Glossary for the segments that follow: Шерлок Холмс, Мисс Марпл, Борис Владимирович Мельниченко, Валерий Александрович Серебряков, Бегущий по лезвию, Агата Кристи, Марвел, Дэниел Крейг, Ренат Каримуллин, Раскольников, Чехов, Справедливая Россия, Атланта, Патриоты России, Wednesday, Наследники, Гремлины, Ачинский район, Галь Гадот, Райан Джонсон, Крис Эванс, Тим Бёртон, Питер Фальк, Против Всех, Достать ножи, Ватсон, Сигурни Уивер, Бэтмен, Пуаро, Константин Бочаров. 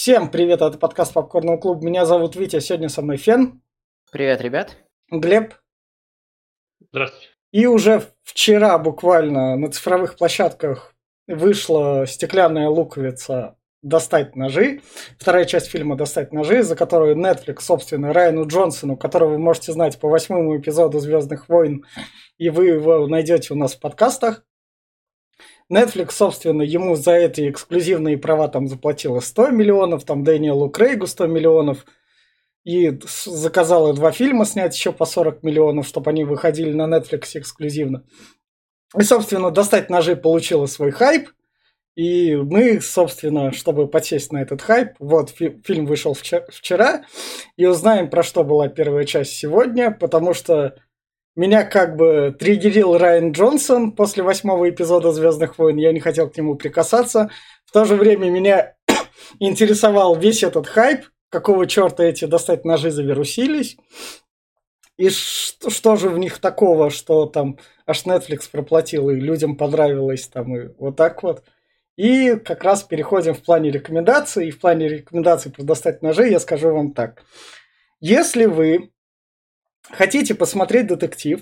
Всем привет, это подкаст Попкорнового клуба. Меня зовут Витя, сегодня со мной Фен. Привет, ребят. Глеб. Здравствуйте. И уже вчера буквально на цифровых площадках вышла стеклянная луковица «Достать ножи». Вторая часть фильма «Достать ножи», за которую Netflix, собственно, Райану Джонсону, которого вы можете знать по 8-му эпизоду «Звёздных войн», и вы его найдете у нас в подкастах. Netflix, собственно, ему за эти эксклюзивные права там заплатила 100 миллионов, там Дэниелу Крейгу 100 миллионов, и заказала 2 фильма снять еще по 40 миллионов, чтобы они выходили на Netflix эксклюзивно. И, собственно, «Достать ножи» получила свой хайп, и мы, собственно, чтобы подсесть на этот хайп, вот, фильм вышел вчера, и узнаем, про что была первая часть сегодня, потому что меня как бы триггерил Райан Джонсон после 8-го эпизода «Звездных войн». Я не хотел к нему прикасаться. В то же время меня интересовал весь этот хайп, какого черта эти «Достать ножи» завирусились. И что же в них такого, что там аж Netflix проплатил, и людям понравилось там, и вот так вот. И как раз переходим в плане рекомендаций. И в плане рекомендаций про «Достать ножи» я скажу вам так. Если вы хотите посмотреть детектив,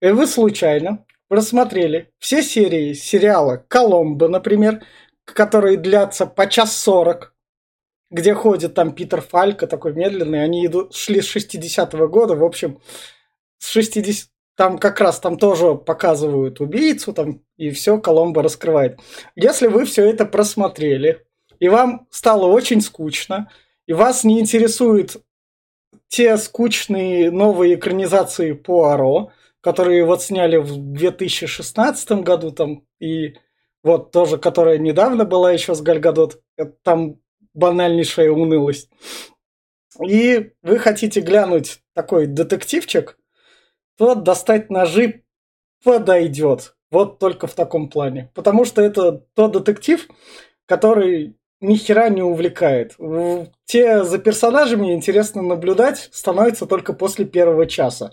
и вы случайно просмотрели все серии сериала «Коломбо», например, которые длятся по 1:40, где ходит там Питер Фальк, такой медленный, они шли с 60-го года, в общем, там как раз там тоже показывают убийцу, там и все Коломбо раскрывает. Если вы все это просмотрели, и вам стало очень скучно, и вас не интересует те скучные новые экранизации Пуаро, которые вот сняли в 2016 году, там, и вот тоже, которая недавно была еще с Галь Гадот, это там банальнейшая унылость. И вы хотите глянуть такой детективчик, то «Достать ножи» подойдет. Вот только в таком плане. Потому что это тот детектив, который ни хера не увлекает. Те за персонажами интересно наблюдать становится только после 1 часа.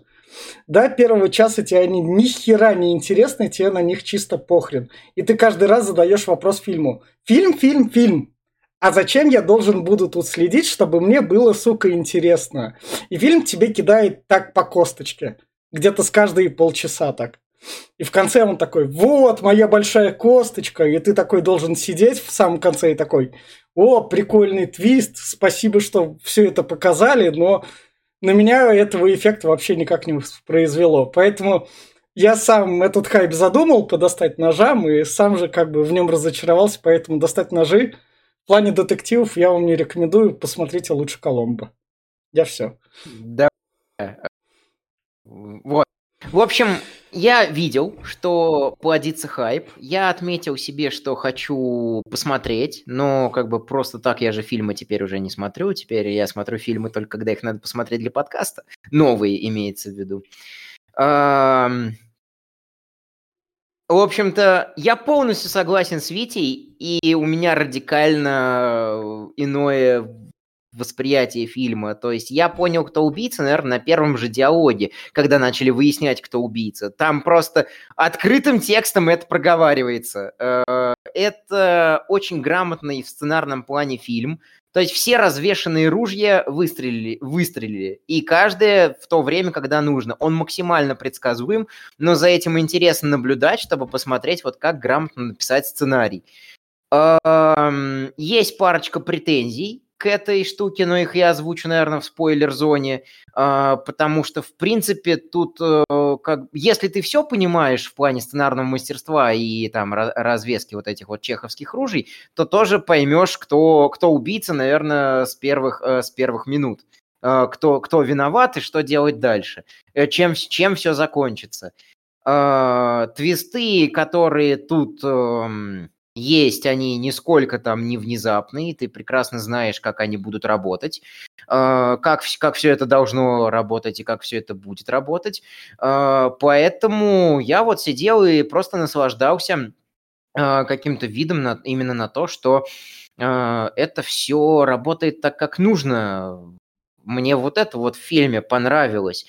До 1 часа тебе они ни хера не интересны, тебе на них чисто похрен. И ты каждый раз задаешь вопрос фильму. Фильм. А зачем я должен буду тут следить, чтобы мне было, сука, интересно? И фильм тебе кидает так по косточке. Где-то с каждые полчаса так. И в конце он такой: вот моя большая косточка, и ты такой должен сидеть в самом конце и такой: о, прикольный твист, спасибо, что все это показали, но на меня этого эффекта вообще никак не произвело. Поэтому я сам этот хайп задумал по «Достать ножам» и сам же как бы в нем разочаровался, поэтому «Достать ножи» в плане детективов я вам не рекомендую, посмотрите лучше «Коломбо». Я все. Да. Вот. В общем, я видел, что плодится хайп. Я отметил себе, что хочу посмотреть, но как бы просто так я же фильмы теперь уже не смотрю. Теперь я смотрю фильмы только когда их надо посмотреть для подкаста. Новые имеется в виду. В общем-то, я полностью согласен с Витей, и у меня радикально иное восприятие фильма. То есть я понял, кто убийца, наверное, на первом же диалоге, когда начали выяснять, кто убийца. Там просто открытым текстом это проговаривается. Это очень грамотный в сценарном плане фильм. То есть все развешанные ружья выстрелили, и каждое в то время, когда нужно. Он максимально предсказуем, но за этим интересно наблюдать, чтобы посмотреть, вот как грамотно написать сценарий. Есть парочка претензий к этой штуке, но их я озвучу, наверное, в спойлер-зоне, потому что, в принципе, тут, если ты все понимаешь в плане сценарного мастерства и там развески вот этих вот чеховских ружей, то тоже поймешь, кто убийца, наверное, с первых минут, кто виноват и что делать дальше, чем все закончится. Твисты, которые тут есть, они нисколько там не внезапные, ты прекрасно знаешь, как они будут работать, как все это должно работать и как все это будет работать. Поэтому я вот сидел и просто наслаждался каким-то видом именно на то, что это все работает так, как нужно. Мне вот это вот в фильме понравилось.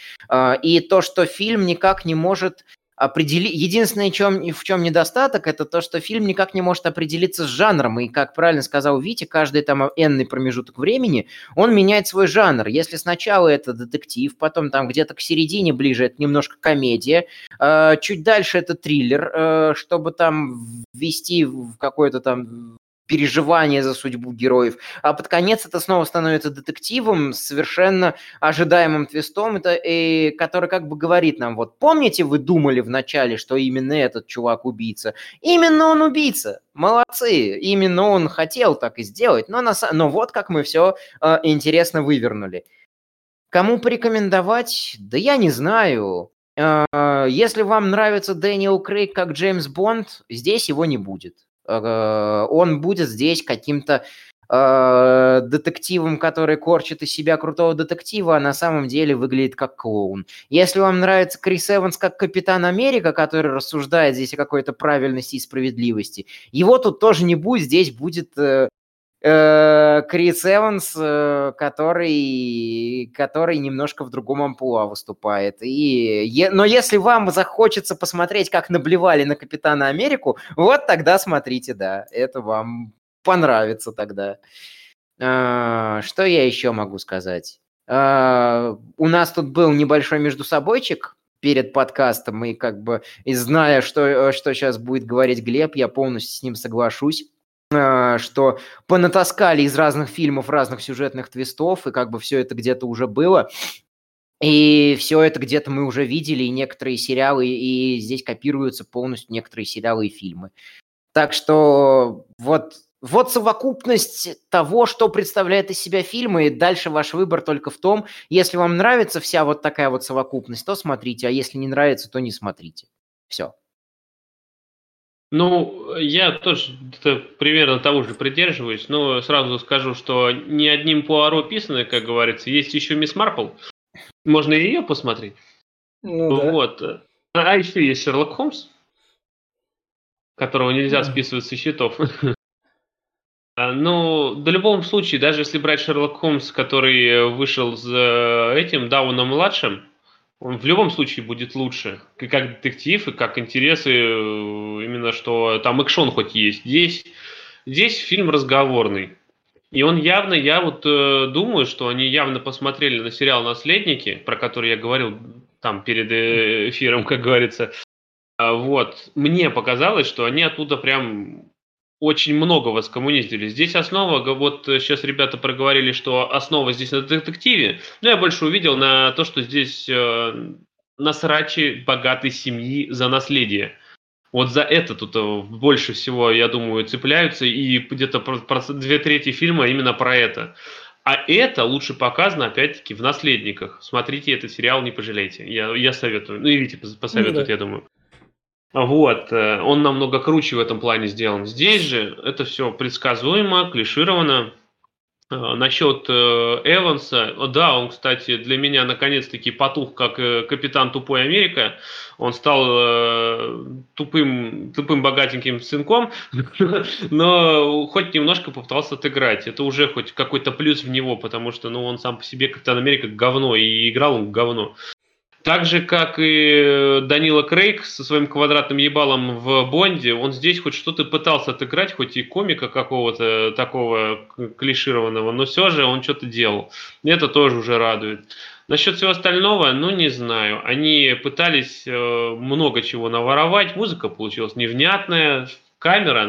И то, что фильм никак не может Единственное, в чем недостаток, это то, что фильм никак не может определиться с жанром. И, как правильно сказал Витя, каждый там энный промежуток времени, он меняет свой жанр. Если сначала это детектив, потом там где-то к середине ближе это немножко комедия, чуть дальше это триллер, чтобы там ввести в какое-то там переживание за судьбу героев. А под конец это снова становится детективом с совершенно ожидаемым твистом, который как бы говорит нам, вот помните, вы думали вначале, что именно этот чувак убийца? Именно он убийца! Молодцы! Именно он хотел так и сделать, но вот как мы все интересно вывернули. Кому порекомендовать? Да я не знаю. Если вам нравится Дэниел Крейг как Джеймс Бонд, здесь его не будет. Он будет здесь каким-то детективом, который корчит из себя крутого детектива, а на самом деле выглядит как клоун. Если вам нравится Крис Эванс как Капитан Америка, который рассуждает здесь о какой-то правильности и справедливости, его тут тоже не будет, здесь будет Крис Эванс, который немножко в другом амплуа выступает. Но если вам захочется посмотреть, как наблевали на Капитана Америку, вот тогда смотрите, да, это вам понравится тогда. Что я еще могу сказать? У нас тут был небольшой междусобойчик перед подкастом, и как бы, зная, что сейчас будет говорить Глеб, я полностью с ним соглашусь, что понатаскали из разных фильмов разных сюжетных твистов, и как бы все это где-то уже было, и все это где-то мы уже видели, и некоторые сериалы, и здесь копируются полностью некоторые сериалы и фильмы. Так что вот совокупность того, что представляет из себя фильмы, и дальше ваш выбор только в том, если вам нравится вся вот такая вот совокупность, то смотрите, а если не нравится, то не смотрите. Все. Ну, я тоже примерно того же придерживаюсь, но сразу скажу, что не одним Пуаро писано, как говорится, есть еще Мисс Марпл, можно и ее посмотреть. Ну, вот. Да. А еще есть Шерлок Холмс, которого нельзя списывать со счетов. Ну, в любом случае, даже если брать Шерлок Холмс, который вышел за этим Дауном-младшим, он в любом случае будет лучше, и как детектив, и как интересы, именно что там экшон хоть есть. Здесь фильм разговорный. И он явно, я вот думаю, что они явно посмотрели на сериал «Наследники», про который я говорил там перед эфиром, как говорится. Вот. Мне показалось, что они оттуда прям очень многого скоммуниздили. Здесь основа, вот сейчас ребята проговорили, что основа здесь на детективе, но я больше увидел на то, что здесь на сраче богатой семьи за наследие. Вот за это тут больше всего, я думаю, цепляются, и где-то 2/3 фильма именно про это. А это лучше показано, опять-таки, в «Наследниках». Смотрите этот сериал, не пожалейте. Я советую. Ну и Витя посоветует, я думаю. Вот, он намного круче в этом плане сделан. Здесь же это все предсказуемо, клишировано. Насчет Эванса, да, он, кстати, для меня наконец-таки потух, как капитан Тупой Америка. Он стал тупым богатеньким сынком, но хоть немножко попытался отыграть. Это уже хоть какой-то плюс в него, потому что он сам по себе Капитан Америка говно, и играл он говно. Так же, как и Данила Крейг со своим квадратным ебалом в «Бонде», он здесь хоть что-то пытался отыграть, хоть и комика какого-то такого клишированного, но все же он что-то делал. Это тоже уже радует. Насчет всего остального, не знаю. Они пытались много чего наворовать, музыка получилась невнятная, камера,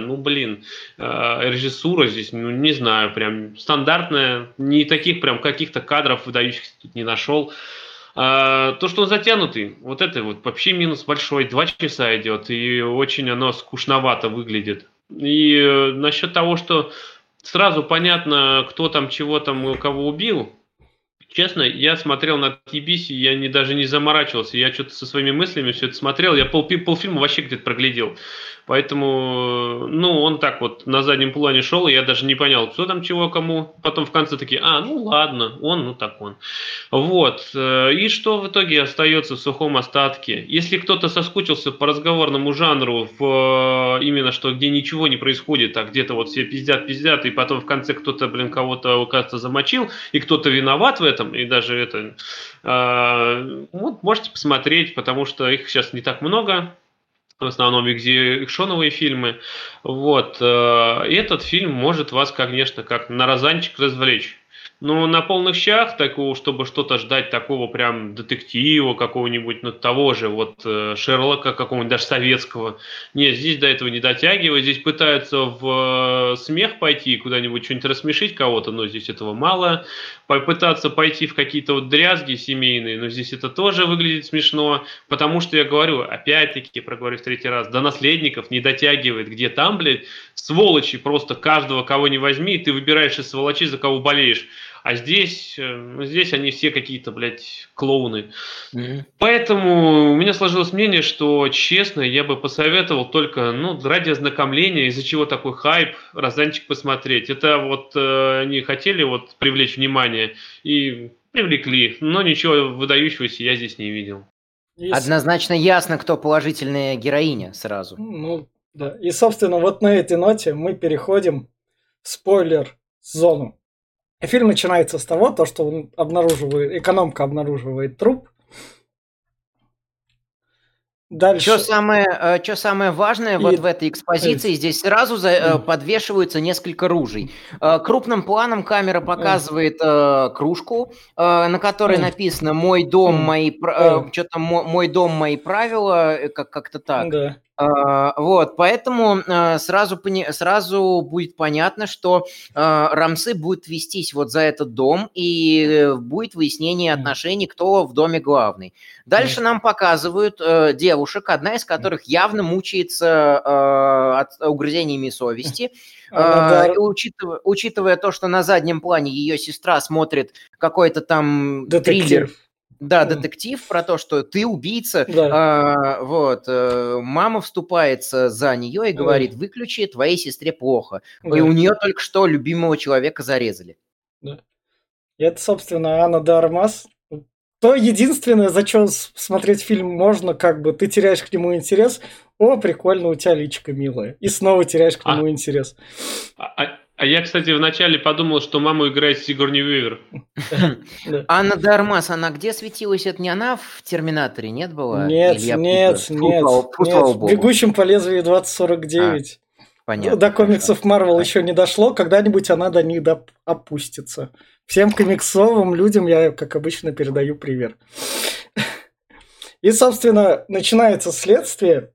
режиссура здесь, не знаю, прям стандартная, не таких прям каких-то кадров выдающихся тут не нашел. То, что он затянутый, это вообще минус большой, 2 часа идет, и очень оно скучновато выглядит. И насчет того, что сразу понятно, кто там, чего там, кого убил, честно, я смотрел на TBC, я даже не заморачивался, я что-то со своими мыслями все это смотрел, я полфильма вообще где-то проглядел, поэтому, он так вот на заднем плане шел, и я даже не понял, кто там, чего, кому, потом в конце такие, ладно, он, так он. Вот, и что в итоге остается в сухом остатке? Если кто-то соскучился по разговорному жанру, именно что где ничего не происходит, а где-то все пиздят, и потом в конце кто-то, кого-то, кажется, замочил, и кто-то виноват в этом, этом, и даже это... Вот, можете посмотреть, потому что их сейчас не так много. В основном экшоновые фильмы. Вот. Этот фильм может вас, конечно, как на розанчик развлечь. Но на полных щах, такого, чтобы что-то ждать такого прям детектива какого-нибудь, ну, того же вот Шерлока какого-нибудь, даже советского. Нет, здесь до этого не дотягивают. Здесь пытаются в смех пойти, куда-нибудь что-нибудь рассмешить кого-то, но здесь этого мало. Попытаться пойти в какие-то вот дрязги семейные, но здесь это тоже выглядит смешно, потому что я говорю, опять-таки, проговорю в третий раз, до наследников не дотягивает, где там, блядь, сволочи просто каждого, кого не возьми, ты выбираешь из сволочи, за кого болеешь. А здесь, здесь они все какие-то, блядь, клоуны. Mm-hmm. Поэтому у меня сложилось мнение, что, честно, я бы посоветовал только, ну, ради ознакомления, из-за чего такой хайп, розанчик посмотреть. Это вот они хотели вот привлечь внимание и привлекли, но ничего выдающегося я здесь не видел. Однозначно ясно, кто положительная героиня сразу. Ну, да. И, собственно, вот на этой ноте мы переходим в спойлер-зону. Фильм начинается с того, что он обнаруживает, экономка обнаруживает труп. Дальше. Что самое важное, вот в этой экспозиции, здесь сразу подвешиваются несколько ружей. Крупным планом камера показывает кружку, на которой написано «Мой дом, мои, что-то, мой дом, мои правила», как-то так. Да. Вот, поэтому сразу будет понятно, что Рамсы будут вестись вот за этот дом, и будет выяснение отношений, кто в доме главный. Дальше нам показывают девушек, одна из которых явно мучается от угрызениями совести. Учитывая то, что на заднем плане ее сестра смотрит какой-то там триллер. Да, детектив про то, что ты убийца. Да. Мама вступается за нее и говорит, выключи, твоей сестре плохо. Да. И у нее только что любимого человека зарезали. Да. И это, собственно, Ана де Армас. То единственное, за что смотреть фильм можно, как бы ты теряешь к нему интерес. О, прикольно, у тебя личико милое. И снова теряешь к нему интерес. А я, кстати, вначале подумал, что маму играет Сигурни Уивер. Анна де Армас, она где светилась? Это не она в «Терминаторе», нет, была? Нет. В «Бегущем по лезвию» 2049. Понятно. До комиксов Марвел еще не дошло, когда-нибудь она до них опустится. Всем комиксовым людям я, как обычно, передаю привет. И, собственно, начинается следствие,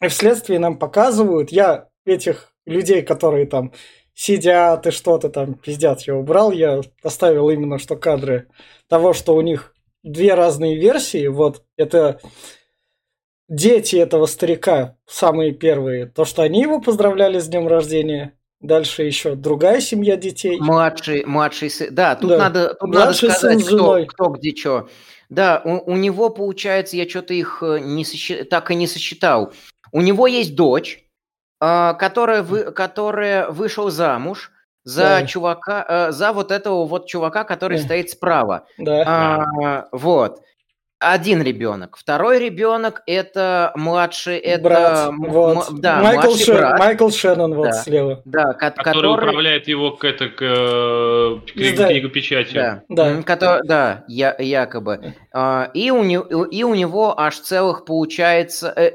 и в следствии нам показывают, я этих людей, которые там сидят и что-то там пиздят, я убрал, я оставил именно что кадры того, что у них две разные версии, вот это дети этого старика, самые первые, то, что они его поздравляли с днем рождения, дальше еще другая семья детей. Младший сын, да, тут надо сказать, кто где что. Да, у него, получается, я что-то их так и не сосчитал. У него есть дочь, которая вышел замуж за чувака, за вот этого вот чувака, который стоит справа. Да. Вот. Один ребенок. Второй ребенок это младший, это брат. Вот. Да, брат. Майкл Шеннон вот слева. Да, который управляет его книгу печати. Да, якобы. И у него аж целых получается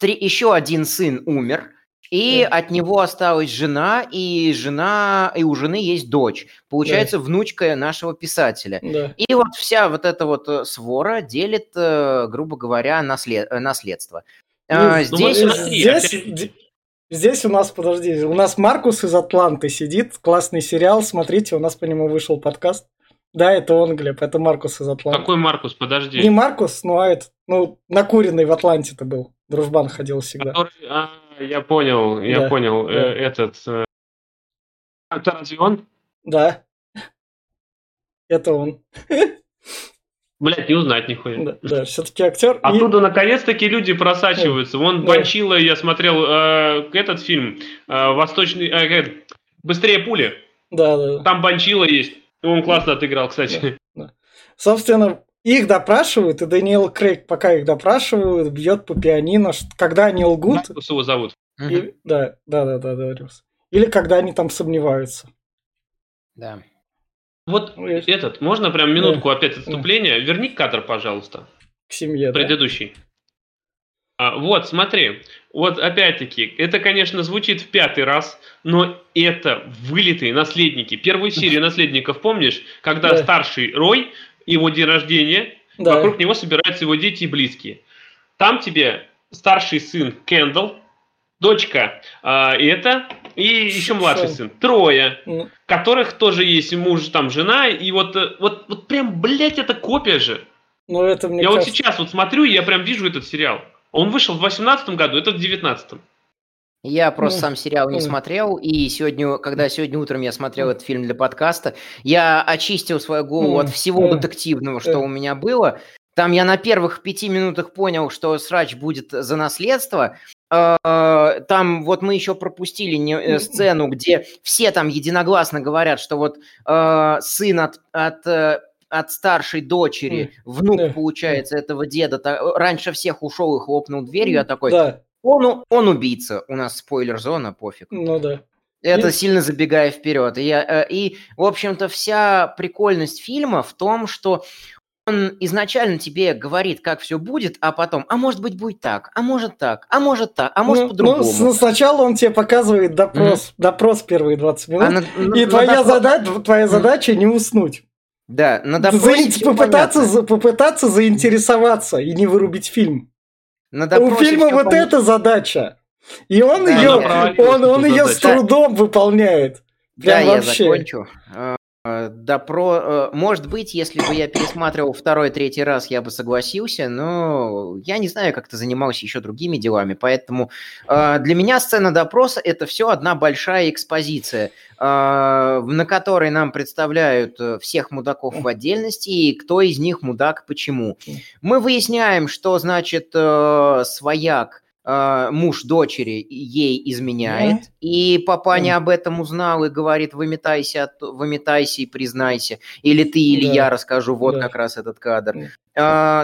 еще один сын умер. И от него осталась жена, и у жены есть дочь. Получается, внучка нашего писателя. Да. И вот вся вот эта вот свора делит, грубо говоря, наследство. Здесь у нас, подожди, у нас Маркус из «Атланты» сидит, классный сериал, смотрите, у нас по нему вышел подкаст. Да, это он, Глеб, это Маркус из «Атланты». Какой Маркус? Подожди. Не Маркус, но это, накуренный в «Атланте»-то был. Дружбан ходил всегда. Я понял. Да. Это разве он? Да. Это он. Блять, не узнать нихуя. Да, все-таки актер. Оттуда наконец-таки люди просачиваются. Вон Банчилла, я смотрел этот фильм «Восточный Быстрее пули». Да. Там Банчилла есть. Он классно отыграл, кстати. Да. Собственно, их допрашивают, и Дэниел Крейг, пока их допрашивают, бьет по пианино, когда они лгут. Маркус его зовут. И, да, Рюс. Или когда они там сомневаются. Да. Вот этот, можно прям минутку опять отступления? Верни кадр, пожалуйста. К семье, предыдущий. А, вот, смотри. Вот опять-таки, это, конечно, звучит в пятый раз, но это вылитые наследники. Первую серию «Наследников» помнишь? Когда старший Рой, его день рождения, вокруг него собираются его дети и близкие. Там тебе старший сын Кендалл, дочка и еще младший сын, трое, которых тоже есть муж, там жена, и вот прям, блядь, это копия же. Ну, это, мне кажется... вот сейчас вот смотрю, и я прям вижу этот сериал. Он вышел в 2018 году, этот в 2019. Я просто сам сериал не смотрел, и когда сегодня утром я смотрел этот фильм для подкаста, я очистил свою голову от всего детективного, что у меня было. Там я на первых 5 минутах понял, что срач будет за наследство. Там вот мы еще пропустили сцену, где все там единогласно говорят, что вот сын от старшей дочери, внук, получается, этого деда, раньше всех ушел и хлопнул дверью, я такой, он убийца, у нас спойлер-зона, пофиг. Ну да. Это сильно забегая вперед. И, в общем-то, вся прикольность фильма в том, что он изначально тебе говорит, как все будет, а потом, а может быть будет так, а может так, а может так, а может по-другому. Ну, сначала он тебе показывает допрос первые 20 минут, и твоя задача не уснуть. Да, на допросе попытаться заинтересоваться и не вырубить фильм. У фильма вот эта задача, и он ее с трудом выполняет. Прям вообще. Я закончу. Может быть, если бы я пересматривал 2-3 раз, я бы согласился, но я не знаю, как ты занимался еще другими делами, поэтому для меня сцена допроса – это все одна большая экспозиция, на которой нам представляют всех мудаков в отдельности и кто из них мудак, почему. Мы выясняем, что значит свояк, муж дочери ей изменяет, и папаня об этом узнал и говорит, выметайся и признайся, или ты, или я расскажу, вот как раз этот кадр.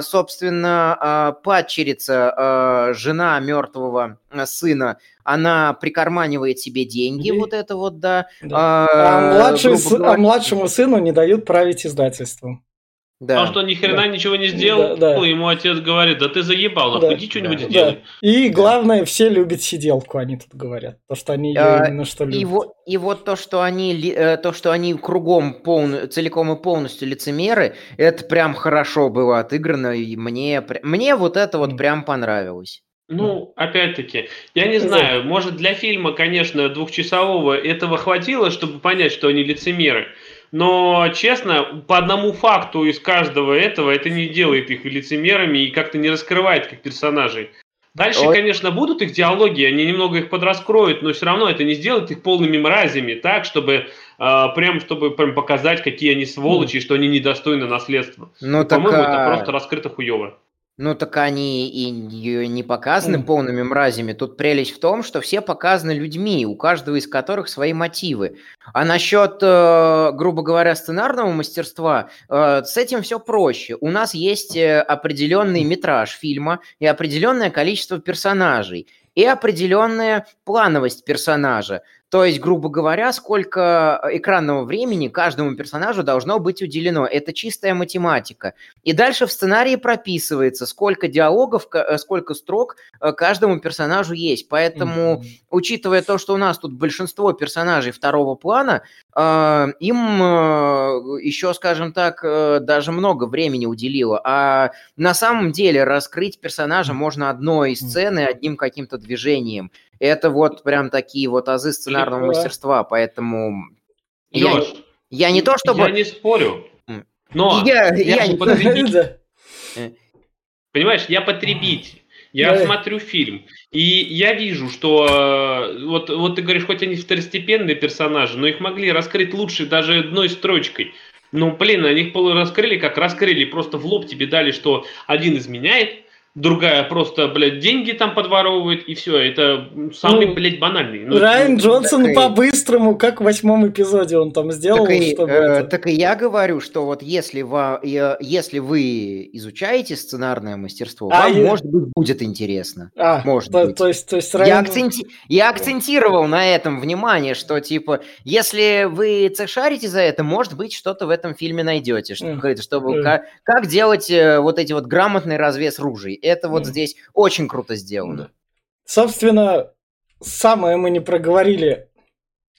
Собственно, падчерица, жена мертвого сына, она прикарманивает себе деньги, вот это вот, А младшему сыну не дают править издательством. Да. Потому что он ни хрена ничего не сделал, ему отец говорит, да ты заебал, иди что-нибудь сделай. И главное, все любят сиделку, они тут говорят, то, что они ее именно что любят. И вот то, что они кругом целиком и полностью лицемеры, это прям хорошо было отыграно, и мне вот это вот прям понравилось. Ну, опять-таки, я не знаю, может для фильма, конечно, 2-часового этого хватило, чтобы понять, что они лицемеры. Но, честно, по одному факту из каждого этого это не делает их лицемерами и как-то не раскрывает как персонажей. Дальше, конечно, будут их диалоги, они немного их подраскроют, но все равно это не сделает их полными мразями, так, чтобы прям показать, какие они сволочи, и что они недостойны наследства. Ну, по-моему, это просто раскрыто хуево. Ну, так они и не показаны полными мразями. Тут прелесть в том, что все показаны людьми, у каждого из которых свои мотивы. А насчет, грубо говоря, сценарного мастерства, с этим все проще. У нас есть определенный метраж фильма и определенное количество персонажей, и определенная плановость персонажа. То есть, грубо говоря, сколько экранного времени каждому персонажу должно быть уделено. Это чистая математика. И дальше в сценарии прописывается, сколько диалогов, сколько строк каждому персонажу есть. Поэтому, учитывая то, что у нас тут большинство персонажей второго плана, им еще, скажем так, даже много времени уделило. А на самом деле раскрыть персонажа можно одной сценой, одним каким-то движением. Это вот прям такие вот азы сценарного мастерства, поэтому... Лёш, я не то чтобы... Я не спорю, но я же потребитель. Понимаешь, я потребитель. Я смотрю фильм, и я вижу, что вот ты говоришь, хоть они второстепенные персонажи, но их могли раскрыть лучше даже одной строчкой. Ну, блин, они их раскрыли, просто в лоб тебе дали, что один изменяет, другая просто, блядь, деньги там подворовывает, и все. Это самый, блядь, банальный. Ну, Райан Джонсон и... по-быстрому, как в 8-м эпизоде он там сделал. Так и, чтобы это... так и я говорю, что вот если вы изучаете сценарное мастерство, вам, может быть, будет интересно. Может быть. Райан... Я акцентировал на этом внимание, что, типа, если вы шарите за это, может быть, что-то в этом фильме найдете, чтобы как делать вот эти вот грамотный развес ружей. Это вот здесь очень круто сделано. Собственно, самое мы не проговорили.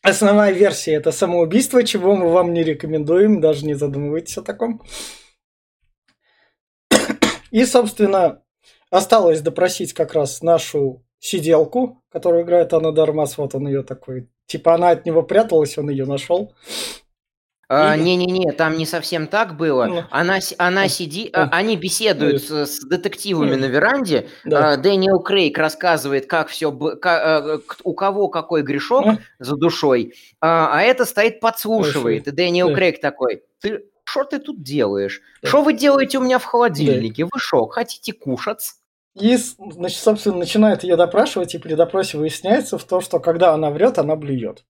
Основная версия – это самоубийство, чего мы вам не рекомендуем, даже не задумывайтесь о таком. И, собственно, осталось допросить как раз нашу сиделку, которую играет Ана де Армас. Вот он ее такой. Типа она от него пряталась, он ее нашел. Не-не-не, там не совсем так было. Она сидит, они беседуют с детективами на веранде. Дэниел Крейг рассказывает, как все, у кого какой грешок за душой, а это стоит подслушивает. И Дэниел Крейг такой: ты что ты тут делаешь? Что вы делаете у меня в холодильнике? Вы шо, хотите кушать? И, значит, собственно, начинает ее допрашивать, и при допросе выясняется то, что когда она врет, она блюет.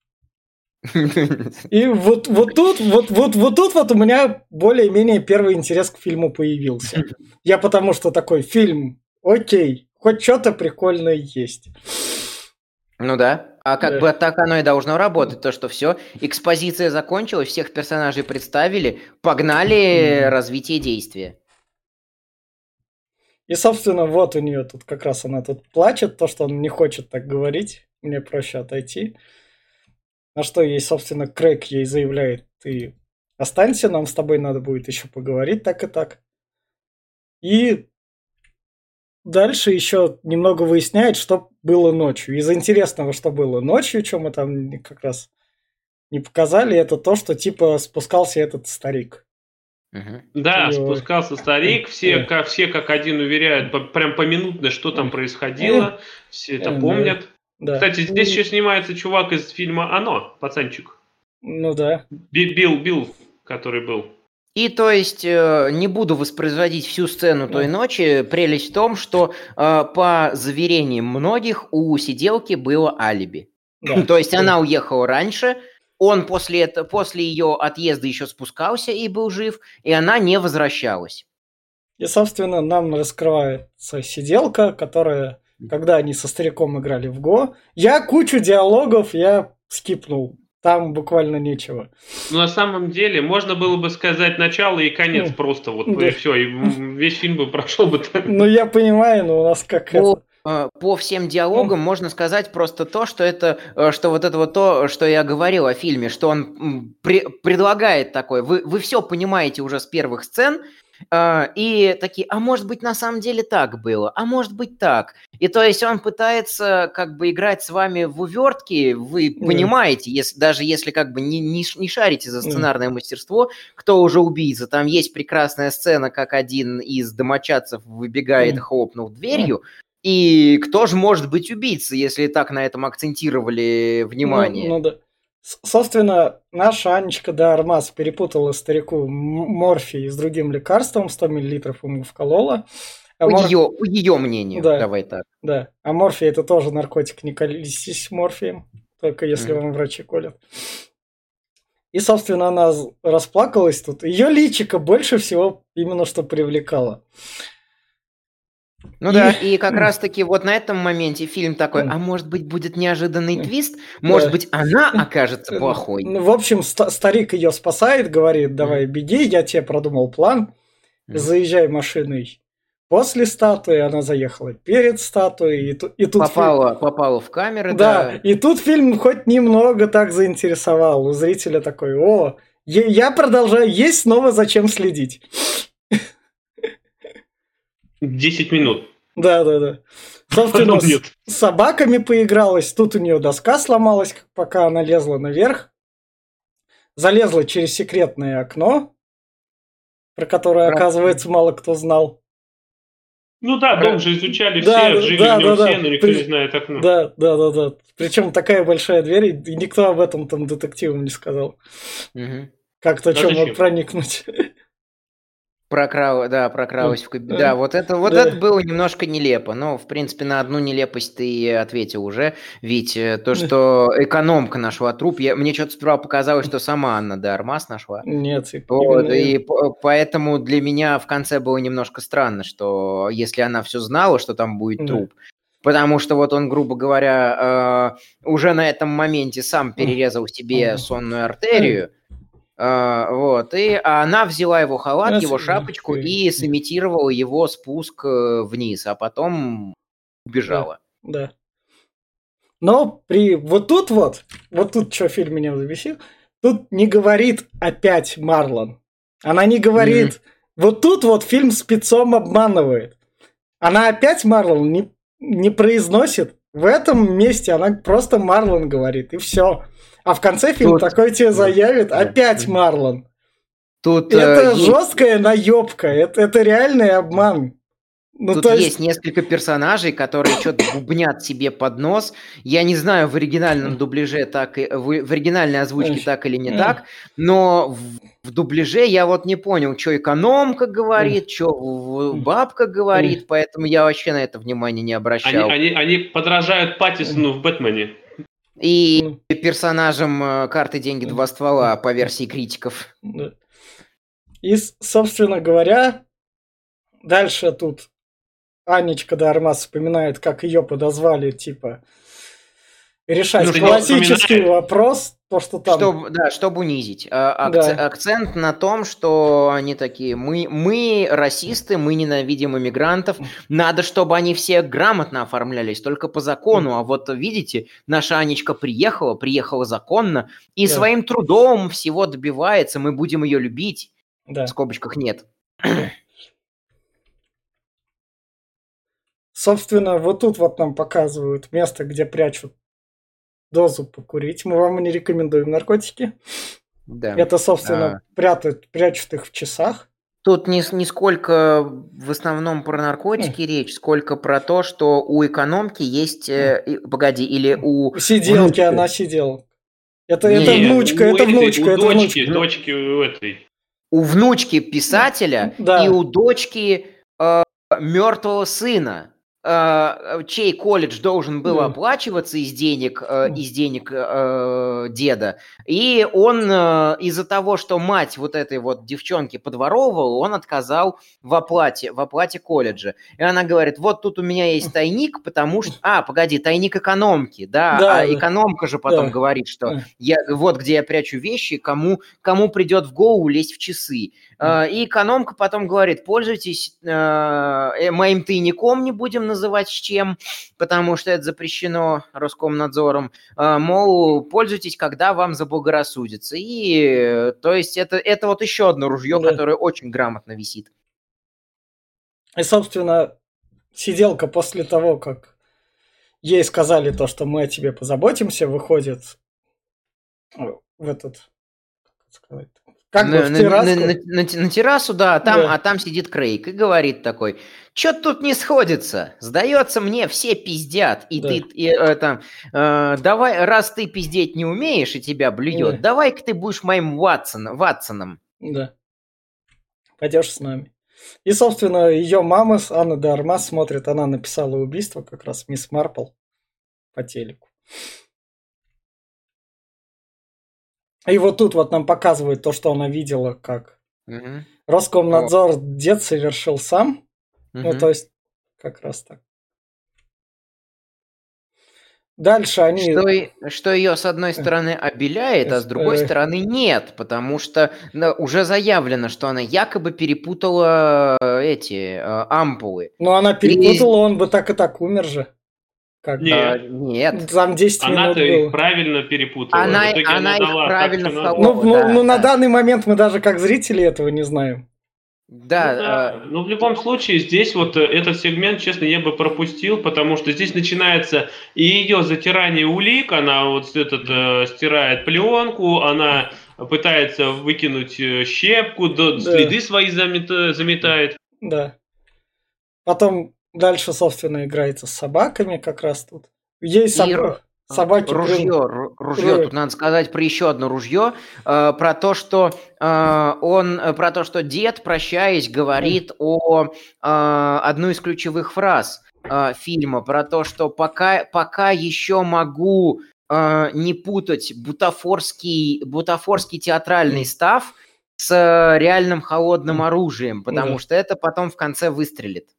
И вот тут у меня более-менее первый интерес к фильму появился. Я потому что такой фильм, окей, хоть что-то прикольное есть. Ну да. А как бы так оно и должно работать, то что все, экспозиция закончилась, всех персонажей представили, погнали развитие действия. И, собственно, вот у нее тут как раз она тут плачет, то, что он не хочет так говорить, мне проще отойти. На что ей, собственно, Крейг ей заявляет: ты останься, нам с тобой надо будет еще поговорить так и так. И дальше еще немного выясняет, что было ночью. Из интересного, что было ночью, что мы там как раз не показали, это то, что типа спускался этот старик. Да, спускался старик, все как один уверяют, прям поминутно, что там происходило, все это помнят. Да. Кстати, здесь еще снимается чувак из фильма «Оно», пацанчик. Ну да. Билл, который был. И то есть, не буду воспроизводить всю сцену той ночи, прелесть в том, что по заверениям многих у сиделки было алиби. Да. То есть она уехала раньше... Он после ее отъезда еще спускался и был жив, и она не возвращалась. И, собственно, нам раскрывается сиделка, которая, когда они со стариком играли в го, я кучу диалогов скипнул. Там буквально нечего. Ну, на самом деле, можно было бы сказать начало и конец просто. Вот и все, и весь фильм бы прошел бы так. Ну, я понимаю, но у нас как это... По всем диалогам можно сказать просто то, что это, что вот это вот то, что я говорил о фильме, что он предлагает такое. Вы все понимаете уже с первых сцен, и такие, а может быть на самом деле так было, а может быть так. И то есть он пытается как бы играть с вами в увертки, вы понимаете, даже если как бы не шарите за сценарное мастерство, кто уже убийца. Там есть прекрасная сцена, как один из домочадцев выбегает, хлопнув дверью. И кто же может быть убийцей, если так на этом акцентировали внимание? Ну да. Собственно, наша Анечка де Армас перепутала старику морфий с другим лекарством, 100 мл ему вколола. По ее мнению, давай так. Да, а морфий это тоже наркотик, не колитесь морфием, только если вам врачи колят. И, собственно, она расплакалась тут. Ее личико больше всего именно что привлекало. Ну да, и как раз-таки вот на этом моменте фильм такой, а может быть будет неожиданный твист, может быть она окажется плохой. Ну, в общем, старик ее спасает, говорит, давай беги, я тебе продумал план, заезжай машиной после статуи, она заехала перед статуей. И тут попала в камеры, да. И тут фильм хоть немного так заинтересовал, у зрителя такой, я продолжаю есть, снова зачем следить. 10 минут. Да. Собственно, с собаками поигралась. Тут у нее доска сломалась, пока она лезла наверх. Залезла через секретное окно, про которое, оказывается, мало кто знал. Ну да, дом же изучали все, жили в нем все, но никто не знает окно. Да. Причем такая большая дверь, и никто об этом там детективам не сказал. Как-то чем проникнуть. Прокралась в кабинет. Да, вот это было немножко нелепо. Но, в принципе, на одну нелепость ты ответил уже. Ведь то, что экономка нашла труп, мне что-то сперва показалось, что сама Анна де Армас нашла. Нет. И поэтому для меня в конце было немножко странно, что если она все знала, что там будет труп, потому что вот он, грубо говоря, уже на этом моменте сам перерезал себе сонную артерию, а она взяла его халат, его шапочку и сымитировала его спуск вниз, а потом убежала. Да. Но вот тут что фильм меня взбесил, тут не говорит опять Марлон. Она не говорит, вот тут вот фильм спецом обманывает. Она опять Марлон не произносит. В этом месте она просто Марлон говорит, и все. А в конце фильм такой тебе заявит, опять Марлон. Тут это жесткая наебка, это реальный обман. Есть несколько персонажей, которые что-то бубнят себе под нос. Я не знаю, в оригинальном дубляже так и в оригинальной озвучке так или не так, но в дубляже я вот не понял, что экономка говорит, что бабка говорит, поэтому я вообще на это внимание не обращал. Они подражают Паттинсону в «Бэтмене». И персонажем «Карты, деньги, два ствола» по версии критиков. И, собственно говоря, дальше тут Анечка де Армас вспоминает, как ее подозвали, типа, решать классический вопрос, то, что там... Чтобы унизить. Акцент на том, что они такие, мы расисты, мы ненавидим иммигрантов, надо, чтобы они все грамотно оформлялись, только по закону. А вот, видите, наша Анечка приехала законно, и своим трудом всего добивается, мы будем ее любить. Да. В скобочках нет. Собственно, вот тут вот нам показывают место, где прячут дозу покурить. Мы вам не рекомендуем наркотики. Да. Это, собственно, прячут их в часах. Тут не сколько в основном про наркотики речь, сколько про то, что у экономки есть... Погоди, или у... Сиделки, она сидела. Это внучка, у дочки у этой. У внучки писателя и у дочки мертвого сына. Чей колледж должен был оплачиваться из денег деда. И он из-за того, что мать вот этой вот девчонки подворовывала, он отказал в оплате колледжа. И она говорит, вот тут у меня есть тайник, потому что... тайник экономки, а экономка же потом говорит, что вот где я прячу вещи, кому придет в голову лезть в часы. И экономка потом говорит, пользуйтесь моим тайником, не будем называть с чем, потому что это запрещено Роскомнадзором, мол, пользуйтесь, когда вам заблагорассудится. И, то есть, это вот еще одно ружье, которое очень грамотно висит. И, собственно, сиделка после того, как ей сказали то, что мы о тебе позаботимся, выходит в этот... Как сказать? Как бы в терраску? На террасу, а там сидит Крейг и говорит такой, что-то тут не сходится, сдается мне, все пиздят, давай, раз ты пиздеть не умеешь и тебя блюет, давай-ка ты будешь моим Ватсоном. Да, пойдешь с нами. И, собственно, ее мама, Анна де Армас, смотрит, она написала убийство, как раз мисс Марпл по телеку. И вот тут вот нам показывают то, что она видела, как Роскомнадзор дед совершил сам. Ну, то есть, как раз так. Дальше они... Что ее, с одной стороны, обеляет, а с другой стороны, нет. Потому что уже заявлено, что она якобы перепутала эти ампулы. Ну, она перепутала, он бы так и так умер же. Нет. Там 10 минут было. Она-то их правильно перепутала. Она их правильно вколола. Ну, на данный момент мы даже как зрители этого не знаем. В любом случае, здесь вот этот сегмент, честно, я бы пропустил, потому что здесь начинается и ее затирание улик, она вот стирает пленку, она пытается выкинуть щепку, следы свои заметает. Да. Потом... Дальше, собственно, играется с собаками как раз тут. Ей собака... собаки. Ружье. Тут надо сказать про еще одно ружье, про то, что про то, что дед, прощаясь, говорит одну из ключевых фраз фильма, про то, что пока еще могу не путать бутафорский театральный став с реальным холодным оружием, потому что это потом в конце выстрелит.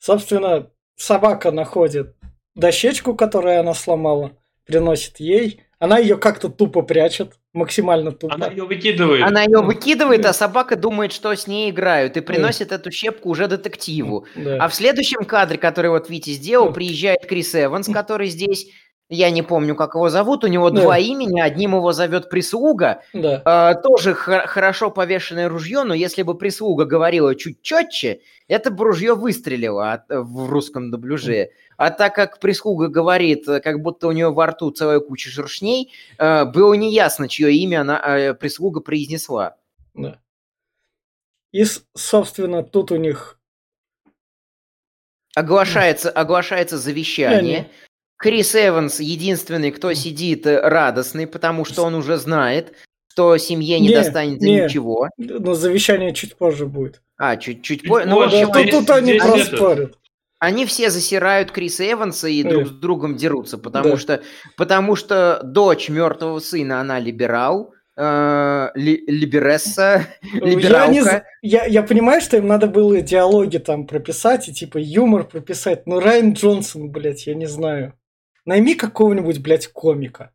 Собственно, собака находит дощечку, которую она сломала, приносит ей. Она ее как-то тупо прячет, максимально тупо. Она ее выкидывает, а собака думает, что с ней играют, и приносит эту щепку уже детективу. Да. А в следующем кадре, который вот Витя сделал, приезжает Крис Эванс, который здесь... Я не помню, как его зовут, у него два имени, одним его зовет прислуга, тоже хорошо повешенное ружье, но если бы прислуга говорила чуть четче, это бы ружье выстрелило в русском дубляже. А так как прислуга говорит, как будто у нее во рту целая куча шершней, было неясно, чье имя прислуга произнесла. Да. И, собственно, тут у них... Оглашается завещание. Крис Эванс единственный, кто сидит радостный, потому что он уже знает, что семье не достанется ничего. Но завещание чуть позже будет. Чуть позже. Тут они проспорят. Они все засирают Криса Эванса и друг с другом дерутся, потому что дочь мертвого сына, она либерал, либересса, либералка. Я понимаю, что им надо было диалоги там прописать и типа юмор прописать, но Райан Джонсон, блядь, я не знаю. Найми какого-нибудь, блядь, комика.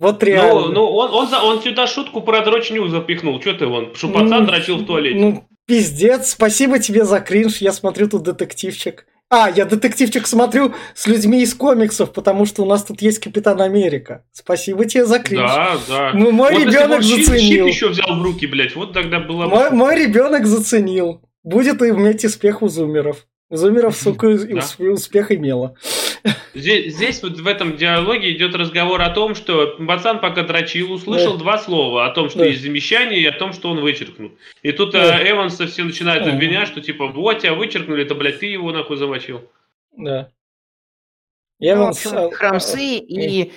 Вот реально. Он сюда шутку про дрочню запихнул. Чё ты что пацан дрочил в туалете. Пиздец, спасибо тебе за кринж. Я смотрю тут детективчик. Я детективчик смотрю с людьми из комиксов, потому что у нас тут есть Капитан Америка. Спасибо тебе за кринж. Да. Мой ребенок заценил. Щит еще взял в руки, блядь. Вот тогда было... Мой ребенок заценил. Будет иметь успех у зумеров. Зумеров, сука, успех имела. Здесь вот в этом диалоге идет разговор о том, что пацан пока дрочил, услышал два слова о том, что есть замещание, и о том, что он вычеркнул. И тут Эванса все начинают обвинять, что типа вот тебя вычеркнули, это, блядь, ты его нахуй замочил. Да. Храмсы, и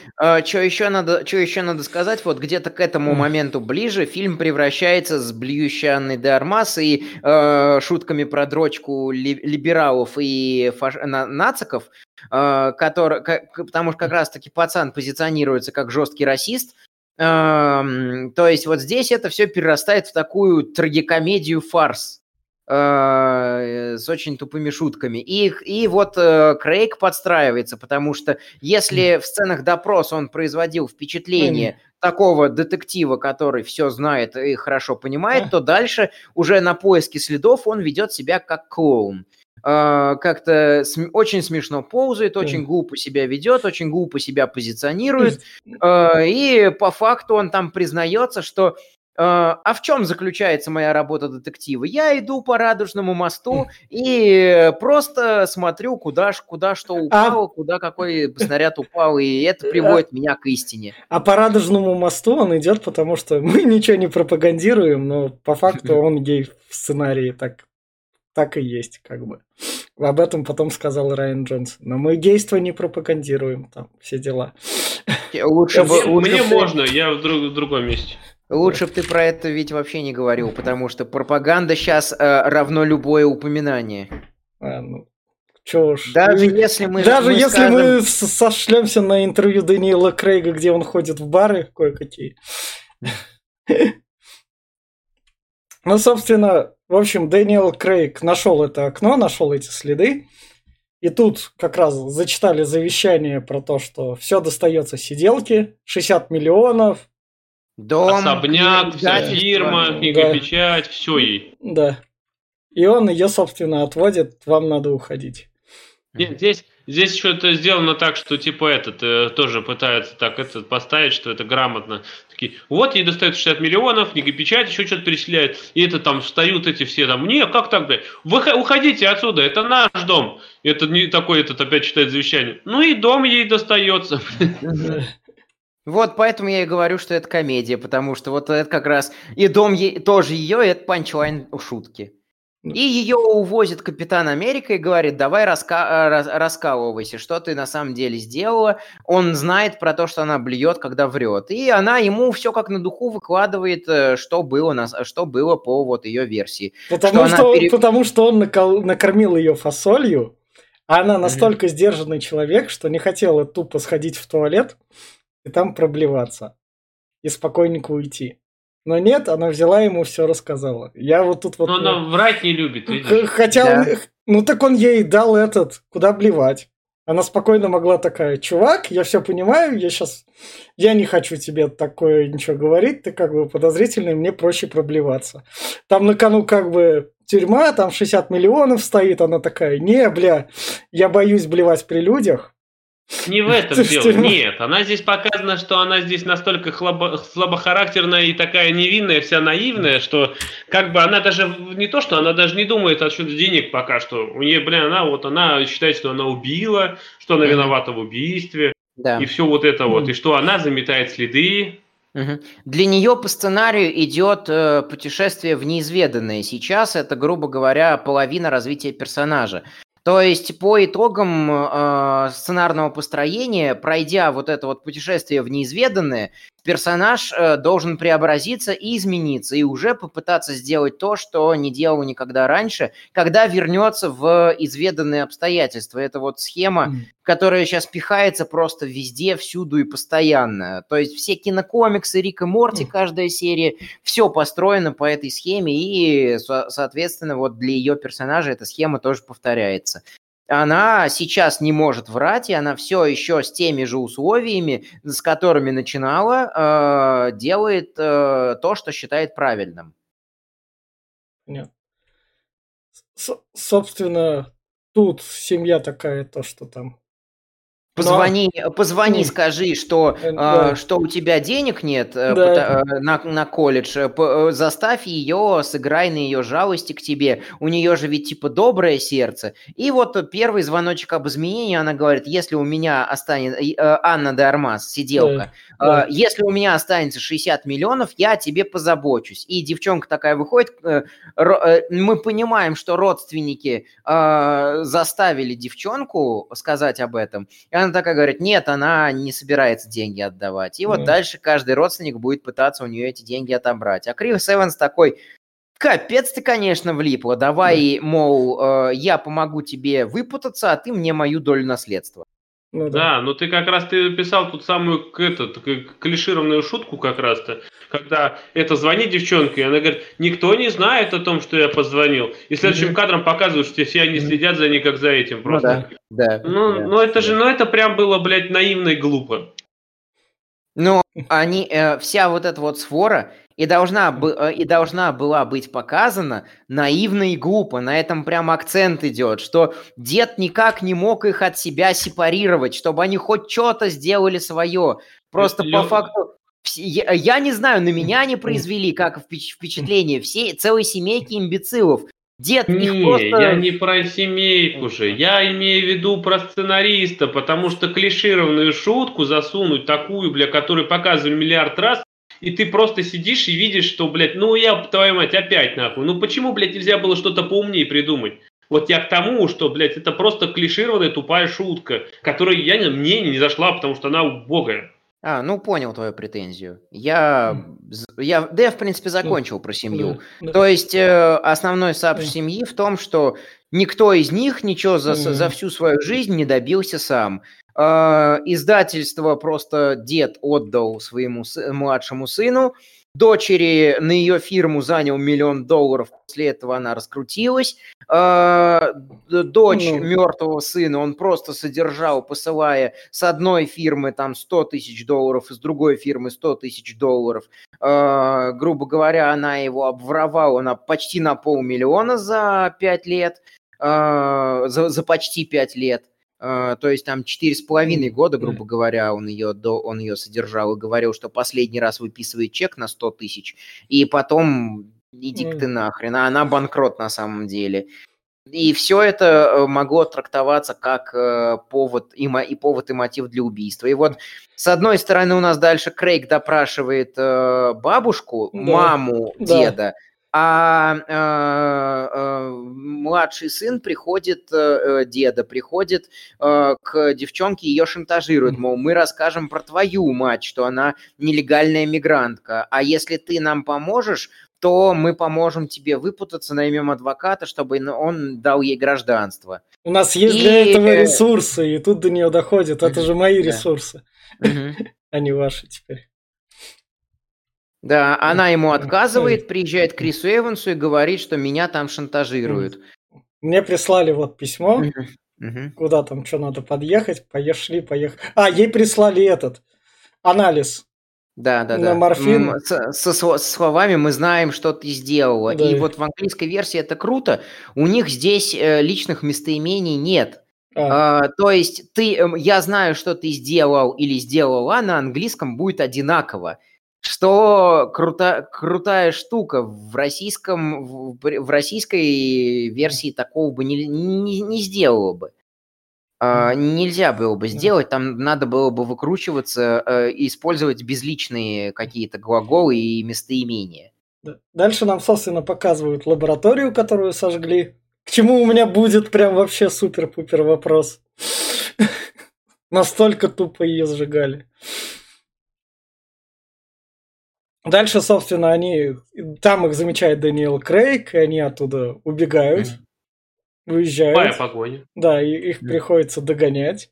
что еще надо сказать, вот где-то к этому моменту ближе фильм превращается с блюющей Анной де Армас и шутками про дрочку либералов и нациков, потому что как раз-таки пацан позиционируется как жесткий расист, то есть вот здесь это все перерастает в такую трагикомедию-фарс. С очень тупыми шутками. И вот Крейг подстраивается, потому что если в сценах допроса он производил впечатление такого детектива, который все знает и хорошо понимает, то дальше уже на поиске следов он ведет себя как клоун. Как-то очень смешно ползает, очень глупо себя ведет, очень глупо себя позиционирует. И по факту он там признается, что а в чем заключается моя работа детектива? Я иду по Радужному мосту и просто смотрю, куда что упало, куда какой снаряд упал, и это приводит меня к истине. А по Радужному мосту он идет, потому что мы ничего не пропагандируем, но по факту он гей в сценарии, так и есть, как бы. Об этом потом сказал Райан Джонсон. Но мы гейство не пропагандируем, там все дела. Мне можно, я в другом месте. Лучше бы ты про это ведь вообще не говорил, потому что пропаганда сейчас равно любое упоминание. Чего уж. Даже если мы сошлемся на интервью Дэниела Крейга, где он ходит в бары кое-какие. Ну, собственно, в общем, Дэниел Крейг нашел это окно, нашел эти следы. И тут как раз зачитали завещание про то, что все достается сиделке, 60 миллионов, дом, особняк, вся фирма, книгопечать, все ей. Да. И он ее, собственно, отводит, вам надо уходить. Здесь еще это сделано так, что типа тоже пытаются так это поставить, что это грамотно. Такие, вот ей достается 60 миллионов, книгопечать, еще что-то перечисляют. И это там встают эти все там, не, как так, блядь? Вы уходите отсюда, это наш дом. Это не такой этот опять читает завещание. Ну и дом ей достается. Вот поэтому я и говорю, что это комедия, потому что вот это как раз и дом тоже ее, и это панчлайн шутки. И ее увозит Капитан Америка и говорит, давай раскалывайся, что ты на самом деле сделала. Он знает про то, что она блюет, когда врет. И она ему все как на духу выкладывает, что было по вот ее версии. Потому что он накормил ее фасолью, а она настолько сдержанный человек, что не хотела тупо сходить в туалет и там проблеваться. И спокойненько уйти. Но нет, она взяла ему все рассказала. Я вот тут вот... Но она врать не любит. Видишь? Хотя, да. Ну так он ей дал этот, куда блевать. Она спокойно могла такая, чувак, я все понимаю, я не хочу тебе такое ничего говорить, ты как бы подозрительный, мне проще проблеваться. Там на кону как бы тюрьма, там 60 миллионов стоит, она такая, не, бля, я боюсь блевать при людях. Не в этом дело, нет. Она здесь показана, что она здесь настолько слабохарактерная и такая невинная, вся наивная, что как бы она даже не то, что она даже не думает отсюда денег пока что. У нее, она считает, что она убила, что она виновата в убийстве, да. И все вот это вот, и что она заметает следы. Для нее по сценарию идет путешествие в неизведанное. Сейчас это, грубо говоря, половина развития персонажа. То есть по итогам сценарного построения, пройдя вот это вот путешествие в неизведанное, персонаж должен преобразиться и измениться, и уже попытаться сделать то, что не делал никогда раньше, когда вернется в изведанные обстоятельства. Это вот схема, которая сейчас пихается просто везде, всюду и постоянно. То есть все кинокомиксы, Рик и Морти, каждая серия, все построено по этой схеме, и, соответственно, вот для ее персонажа эта схема тоже повторяется. Она сейчас не может врать, и она все еще с теми же условиями, с которыми начинала, делает то, что считает правильным. Нет. Собственно, тут семья такая, то, что там... Позвони, скажи, что у тебя денег нет, да. на колледж, заставь ее, сыграй на ее жалости к тебе, у нее же ведь типа доброе сердце. И вот первый звоночек об изменении, она говорит, если у меня останется, Ана де Армас, сиделка, да. Если у меня останется 60 миллионов, я о тебе позабочусь. И девчонка такая выходит, мы понимаем, что родственники заставили девчонку сказать об этом, она такая говорит, нет, она не собирается деньги отдавать. И вот дальше каждый родственник будет пытаться у нее эти деньги отобрать. А Крис Эванс такой, капец ты, конечно, влипла. Давай, мол, я помогу тебе выпутаться, а ты мне мою долю наследства. Ну, да, но ты как раз ты писал тут самую клишированную шутку как раз-то, когда это звонит девчонка, и она говорит, никто не знает о том, что я позвонил. И следующим кадром показывают, что все они следят за ней, как за этим просто. Ну, да. Это прям было, блядь, наивно и глупо. Но они, вся вот эта вот свора и должна была быть показана наивно и глупо. На этом прям акцент идет, что дед никак не мог их от себя сепарировать, чтобы они хоть что-то сделали свое. Просто по факту... Я не знаю, на меня они произвели как впечатление целой семейки имбецилов. Дед их просто... Не, я не про семейку же, я имею в виду про сценариста, потому что клишированную шутку засунуть такую, бля, которую показывали миллиард раз, и ты просто сидишь и видишь, что, блядь, твою мать, опять нахуй. Почему, блядь, нельзя было что-то поумнее придумать? Вот я к тому, что, блядь, это просто клишированная тупая шутка, которая мне не зашла, потому что она убогая. Понял твою претензию. Я в принципе, закончил про семью. То есть, основной сообщ семьи в том, что никто из них ничего за всю свою жизнь не добился сам. Издательство просто дед отдал своему младшему сыну. Дочери на ее фирму занял $1 миллион, после этого она раскрутилась. Дочь мертвого сына он просто содержал, посылая с одной фирмы там $100 тысяч, из другой фирмы $100 тысяч. Грубо говоря, она его обворовала почти на $500,000 за почти 5 лет. То есть там 4,5 года, грубо говоря, он ее содержал и говорил, что последний раз выписывает чек на 100 тысяч, и потом иди-ка ты нахрен, а она банкрот на самом деле. И все это могло трактоваться как повод и мотив для убийства. И вот с одной стороны у нас дальше Крейг допрашивает бабушку, маму, деда, а младший сын приходит, деда приходит к девчонке, ее шантажируют, мол, мы расскажем про твою мать, что она нелегальная мигрантка, а если ты нам поможешь, то мы поможем тебе выпутаться, наймем адвоката, чтобы он дал ей гражданство. У нас есть для этого ресурсы, и тут до нее доходит. Это же мои ресурсы, а не ваши теперь. Да, она ему отказывает, приезжает к Крису Эвансу и говорит, что меня там шантажируют. Мне прислали вот письмо, куда там, что надо подъехать, поехали. А, ей прислали этот анализ. Да. На морфин. Со словами «мы знаем, что ты сделала». Да. И вот в английской версии это круто. У них здесь личных местоимений нет. То есть «я знаю, что ты сделал» или «сделала» на английском будет одинаково. Что крутая штука. В российской версии такого бы не сделала бы. Нельзя было бы сделать, там надо было бы выкручиваться и использовать безличные какие-то глаголы и местоимения. Дальше нам, собственно, показывают лабораторию, которую сожгли. К чему у меня будет прям вообще супер-пупер вопрос. Настолько тупо ее сжигали. Дальше, собственно, там их замечает Дэниел Крейг, и они оттуда убегают. Уезжают. Погоня. Да, и их приходится догонять.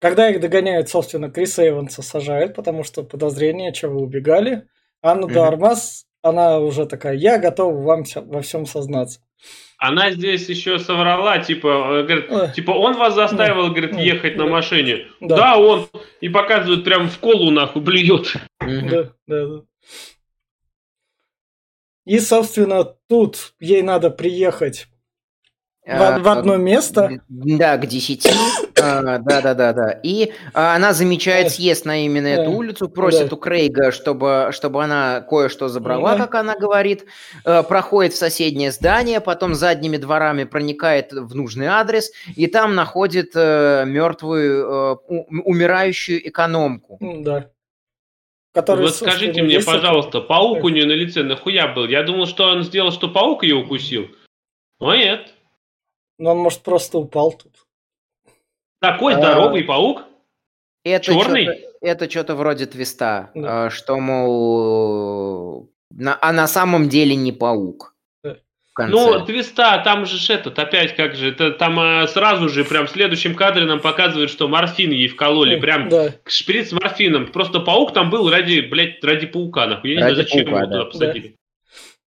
Когда их догоняют, собственно, Криса Эванса сажают, потому что подозрение, чего вы убегали. Анна де Армас, она уже такая, я готова вам во всем сознаться. Она здесь еще соврала, типа он вас заставил, говорит, ехать на машине. Да, он. И показывает, прям в колу нахуй блюет. Да. И, собственно, тут ей надо приехать в одно место. Да, к 10. Да. И она замечает съезд на именно эту улицу, просит у Крейга, чтобы она кое-что забрала, как она говорит, проходит в соседнее здание, потом задними дворами проникает в нужный адрес, и там находит мертвую, умирающую экономку. Да. Вот скажите мне, пожалуйста, паук у нее на лице нахуя был? Я думал, что он сделал, что паук ее укусил. Но нет. Но он, может, просто упал тут. Такой здоровый паук? Черный? Это что-то вроде твиста, что, мол, а на самом деле не паук. Ну, твиста, там же там сразу же прям в следующем кадре нам показывают, что морфин ей вкололи, прям шприц с морфином. Просто паук там был ради паука, нахуй. Я не знаю, зачем его туда посадили.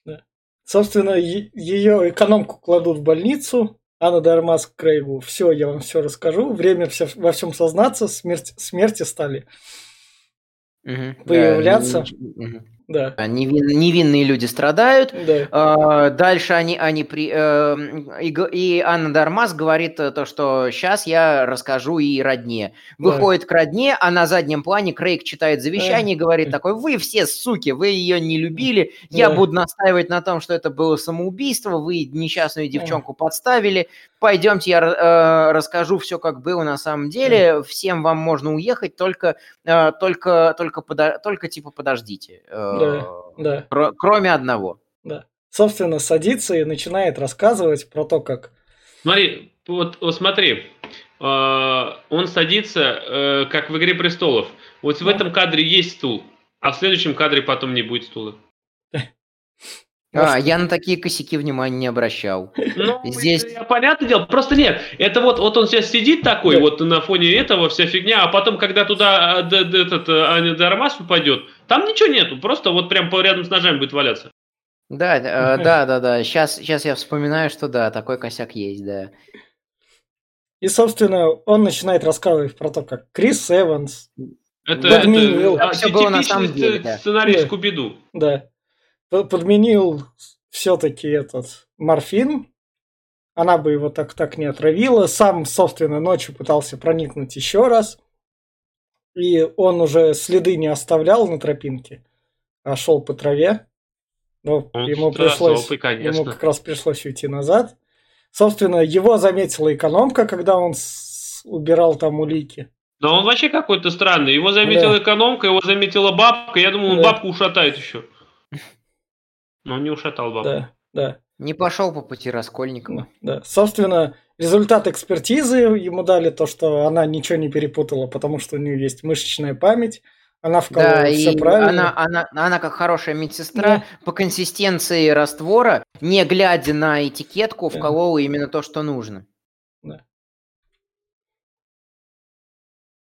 Да. Собственно, ее экономку кладут в больницу, Ана де Армас к Крейгу. Все, я вам все расскажу, время во всем сознаться, смерти стали появляться. Да. Невинные люди страдают. Да. Дальше и Анна де Армас говорит то, что сейчас я расскажу и родне. Выходит к родне, а на заднем плане Крейг читает завещание и говорит такой, вы все суки, вы ее не любили, я буду настаивать на том, что это было самоубийство, вы несчастную девчонку подставили, пойдемте я расскажу все, как было на самом деле, всем вам можно уехать, только типа подождите. Да. Кроме одного. Да. Собственно, садится и начинает рассказывать про то, как... Смотри, он садится, как в «Игре престолов». Вот в этом кадре есть стул, а в следующем кадре потом не будет стула. Я на такие косяки внимания не обращал. Здесь... понятное дело, просто нет. Это вот он сейчас сидит такой, вот на фоне этого вся фигня, а потом, когда туда Аня де Армас упадет, там ничего нету, просто вот прям рядом с ножами будет валяться. Да. Сейчас я вспоминаю, что такой косяк есть, да. И, собственно, он начинает рассказывать про то, как Крис Эванс... Это все было на самом деле. Сценарий Скуби-Ду. Да. Подменил все-таки этот морфин. Она бы его так не отравила. Сам, собственно, ночью пытался проникнуть еще раз. И он уже следы не оставлял на тропинке, а шел по траве. Но ему как раз пришлось уйти назад. Собственно, его заметила экономка, когда он убирал там улики. Да он вообще какой-то странный. Его заметила экономка, его заметила бабка. Я думал, бабку ушатает еще. Но не ушатал бабу. Да. Не пошел по пути Раскольникова. Да. Собственно, результат экспертизы ему дали то, что она ничего не перепутала, потому что у нее есть мышечная память. Она вколола все правильно. Она как хорошая медсестра, по консистенции раствора, не глядя на этикетку, вколола именно то, что нужно. Да.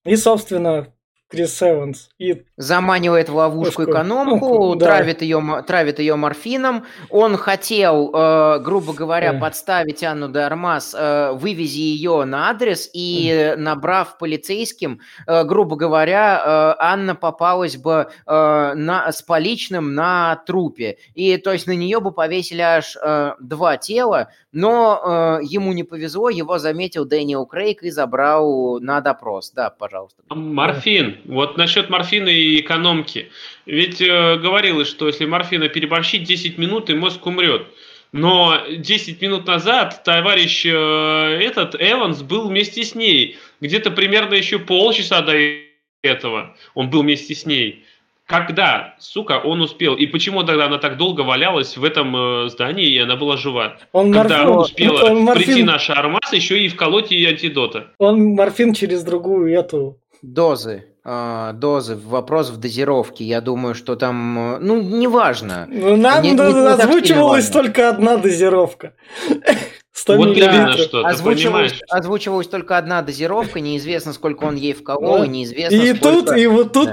И, собственно, Крис Эванс заманивает в ловушку экономку, травит ее морфином. Он хотел, грубо говоря, подставить Анну де Армас, вывези ее на адрес, и, набрав полицейским, грубо говоря, Анна попалась бы с поличным на трупе. И, то есть, на нее бы повесили аж 2 тела, но ему не повезло, его заметил Дэниел Крейг и забрал на допрос. Да, пожалуйста. Морфин. Вот насчет морфина и экономки. Ведь говорилось, что если морфина переборщить 10 минут, и мозг умрет. Но 10 минут назад товарищ Эванс был вместе с ней. Где-то примерно еще полчаса до этого он был вместе с ней. Когда, сука, он успел? И почему тогда она так долго валялась в этом здании, и она была жива? Когда успела прийти наша Армаз, еще и вколоть ей антидота. Он морфин через другую эту... Дозы, вопрос в дозировке. Я думаю, что там... Ну, неважно. Нам озвучивалась только одна дозировка. 100 миллилитров. Озвучивалась только одна дозировка, неизвестно, сколько он ей вколол, неизвестно, И вот тут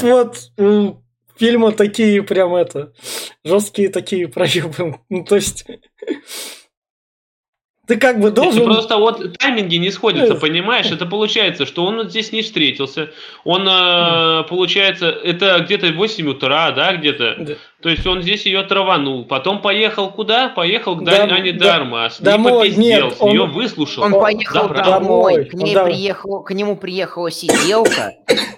фильма такие прям жесткие такие проебы. Ну, то есть... Ты как бы должен... Просто вот тайминги не сходятся, понимаешь? Это получается, что он здесь не встретился. Он, получается, это где-то 8 утра, да, где-то? Да. То есть он здесь ее траванул. Потом поехал куда? Поехал к Ане де Армас. Не попиздел, с нее выслушал. Он поехал домой. К нему приехала сиделка.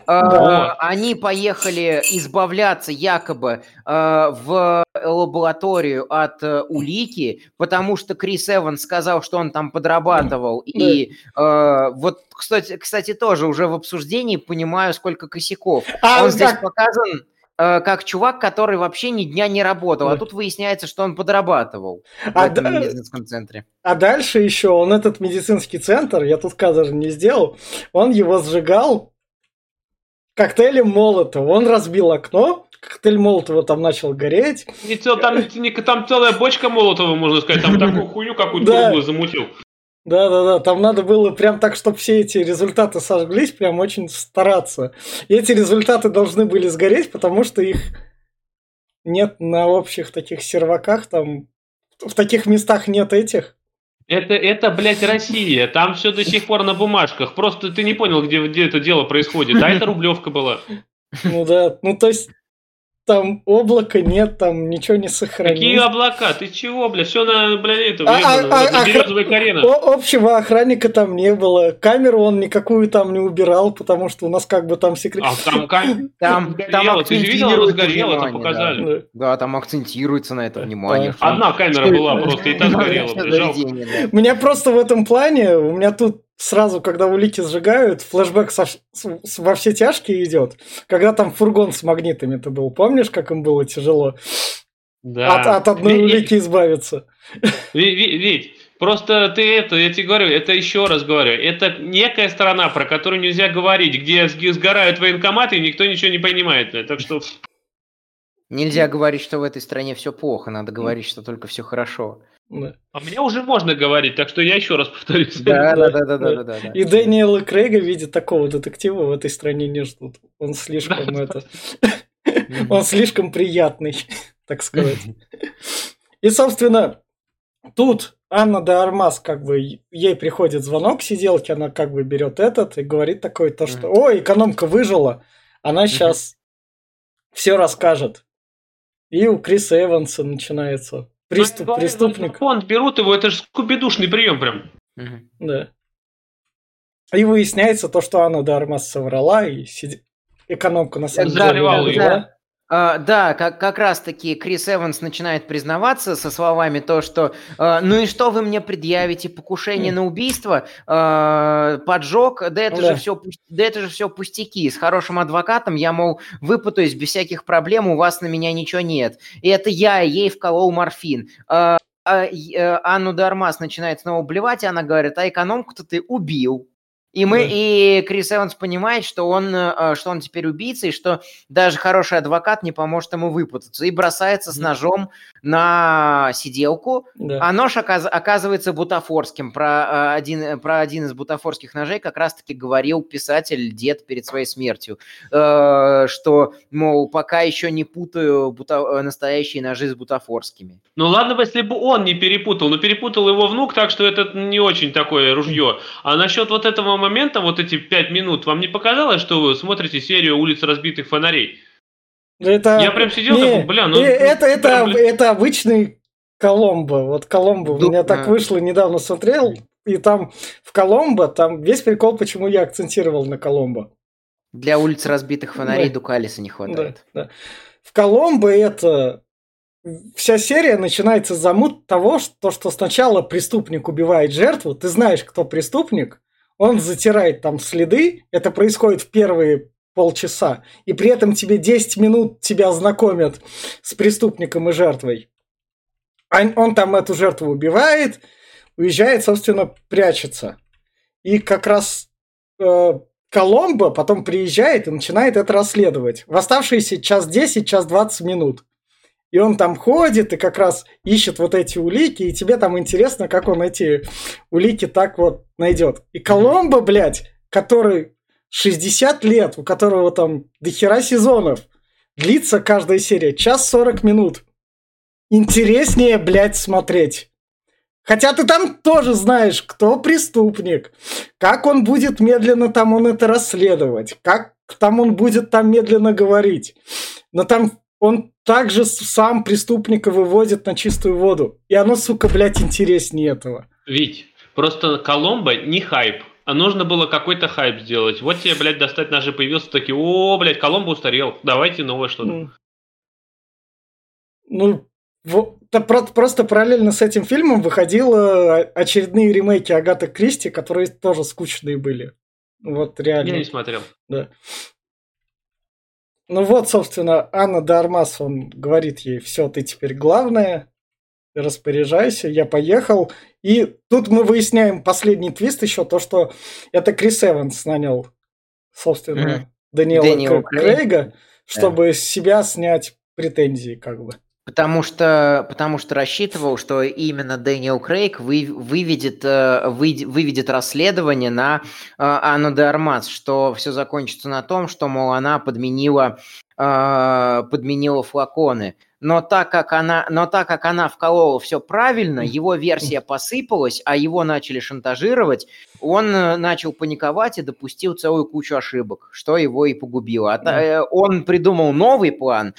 Они поехали избавляться якобы в лабораторию от улики, потому что Крис Эванс сказал, что он там подрабатывал. И вот, кстати, тоже уже в обсуждении понимаю, сколько косяков. Он здесь показан как чувак, который вообще ни дня не работал. А тут выясняется, что он подрабатывал в этом медицинском центре. А дальше еще он этот медицинский центр, я тут даже не сделал, он его сжигал коктейлем Молотова. Он разбил окно, коктейль Молотова там начал гореть. Там целая бочка Молотова, можно сказать. Там такую хуйню какую-то круглую замутил. Да-да-да, там надо было прям так, чтобы все эти результаты сожглись, прям очень стараться. И эти результаты должны были сгореть, потому что их нет на общих таких серваках, там в таких местах нет этих. Это, блядь, Россия. Там все до сих пор на бумажках. Просто ты не понял, где это дело происходит. А это Рублевка была. Ну да, ну то есть... Там облака нет, там ничего не сохранилось. Какие облака? Ты чего, бля? Все на, бля, это, на березовой корине. Общего охранника там не было. Камеру он никакую там не убирал, потому что у нас как бы там секрет... А там камера сгорела. Ты же видел, она сгорела, там показали. Да, там акцентируется на это внимание. Одна камера была просто, и та сгорела. У меня просто в этом плане, у меня тут сразу, когда улики сжигают, флешбэк во все тяжкие идет. Когда там фургон с магнитами-то был, помнишь, как им было тяжело? Да. От одной улики избавиться. Ведь просто ты я тебе говорю, это еще раз говорю, это некая страна, про которую нельзя говорить, где сгорают военкоматы, и никто ничего не понимает. Так что... Нельзя говорить, что в этой стране все плохо, надо говорить, что только все хорошо. Да. А мне уже можно говорить, так что я еще раз повторюсь. Да. И Дэниела Крейга в виде такого детектива в этой стране не ждут. Он слишком он слишком приятный, так сказать. И, собственно, тут Анна де Армас, как бы, ей приходит звонок сиделки, она как бы берет и говорит такое то, что «О, экономка выжила, она сейчас все расскажет». И у Криса Эванса начинается... Преступник. Фонд берут его, это же скубидушный прием прям. Да. И выясняется то, что Анна де Армас соврала, и экономка на самом деле. Да, как раз-таки Крис Эванс начинает признаваться со словами то, что «Ну и что вы мне предъявите? Покушение на убийство? Поджог? Да это же все пустяки. С хорошим адвокатом я, мол, выпутаюсь без всяких проблем, у вас на меня ничего нет». И это я ей вколол морфин. Анну де Армас начинает снова блевать, и она говорит: «А экономку-то ты убил». И Крис Эванс понимает, что он теперь убийца, и что даже хороший адвокат не поможет ему выпутаться. И бросается с ножом на сиделку, а нож оказывается бутафорским. Про один из бутафорских ножей как раз-таки говорил писатель-дед перед своей смертью, что, мол, пока еще не путаю настоящие ножи с бутафорскими. Ну ладно бы, если бы он не перепутал, но перепутал его внук, так что это не очень такое ружье. А насчет вот этого момента, вот эти 5 минут, вам не показалось, что вы смотрите серию «Улиц разбитых фонарей»? Это... Я прям сидел такой, это обычный Коломбо. Вот Коломбо у меня так вышло, недавно смотрел, и там в Коломбо, там весь прикол, почему я акцентировал на Коломбо. Для «Улиц разбитых фонарей» Дукалиса не хватает. В Коломбо это... Вся серия начинается с замут того, что сначала преступник убивает жертву, ты знаешь, кто преступник, он затирает там следы, это происходит в первые полчаса, и при этом тебе 10 минут тебя знакомят с преступником и жертвой. Он там эту жертву убивает, уезжает, собственно, прячется. И как раз Коломбо потом приезжает и начинает это расследовать. В оставшиеся час 10, час 20 минут. И он там ходит и как раз ищет вот эти улики, и тебе там интересно, как он эти улики так вот найдет. И Коломбо, блядь, который 60 лет, у которого там дохера сезонов, длится каждая серия час 40 минут. Интереснее, блядь, смотреть. Хотя ты там тоже знаешь, кто преступник, как он будет медленно там он это расследовать, как там он будет там медленно говорить. Но там... Он также сам преступника выводит на чистую воду. И оно, сука, блядь, интереснее этого. Вить, просто Коломбо не хайп. А нужно было какой-то хайп сделать. Вот тебе, блядь, «Достать ножи» появился, такие: «О, блядь, Коломбо устарел. Давайте новое что-то». Ну, просто параллельно с этим фильмом выходили очередные ремейки Агаты Кристи, которые тоже скучные были. Вот реально. Я не смотрел. Да. Ну вот, собственно, Анна де Армас, он говорит ей: «Все, ты теперь главная, распоряжайся, я поехал». И тут мы выясняем последний твист еще, то, что это Крис Эванс нанял, собственно, Дэниела Крейга, чтобы с себя снять претензии, как бы. Потому что рассчитывал, что именно Дэниел Крейг выведет расследование на Анну де Армас, что все закончится на том, что, мол, она подменила флаконы. Но так как она вколола все правильно, его версия посыпалась, а его начали шантажировать, он начал паниковать и допустил целую кучу ошибок, что его и погубило. Он придумал новый план,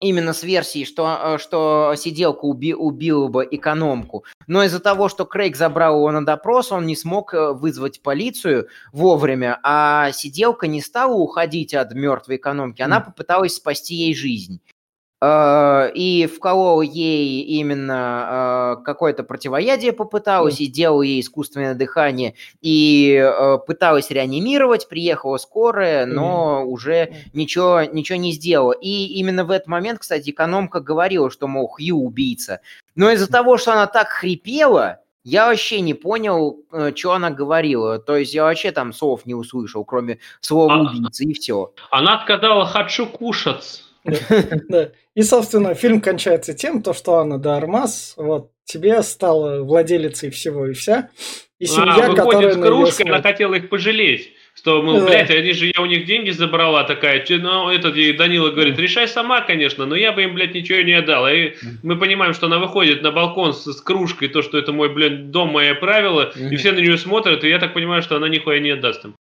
именно с версией, что сиделка убила бы экономку. Но из-за того, что Крейг забрал его на допрос, он не смог вызвать полицию вовремя, а сиделка не стала уходить от мертвой экономки, она попыталась спасти ей жизнь. И вколол ей именно какое-то противоядие, попыталась, и делала ей искусственное дыхание, и пыталась реанимировать, приехала скорая, но уже ничего не сделала. И именно в этот момент, кстати, экономка говорила, что, мол, Хью убийца. Но из-за того, что она так хрипела, я вообще не понял, что она говорила. То есть я вообще там слов не услышал, кроме слова убийца, и все. Она сказала: «Хочу кушать». Да. И, собственно, фильм кончается тем, что Анна де Армас вот тебе стала владелицей всего и вся. И семья, которая... с кружкой, она хотела их пожалеть. Что, мол, блядь, они же, я у них деньги забрала такая. Ну, этот ей Данила говорит: «Решай сама, конечно, но я бы им, блядь, ничего не отдала». И мы понимаем, что она выходит на балкон с кружкой, то, что это мой, блядь, дом, мои правила, и все на нее смотрят, и я так понимаю, что она нихуя не отдаст им.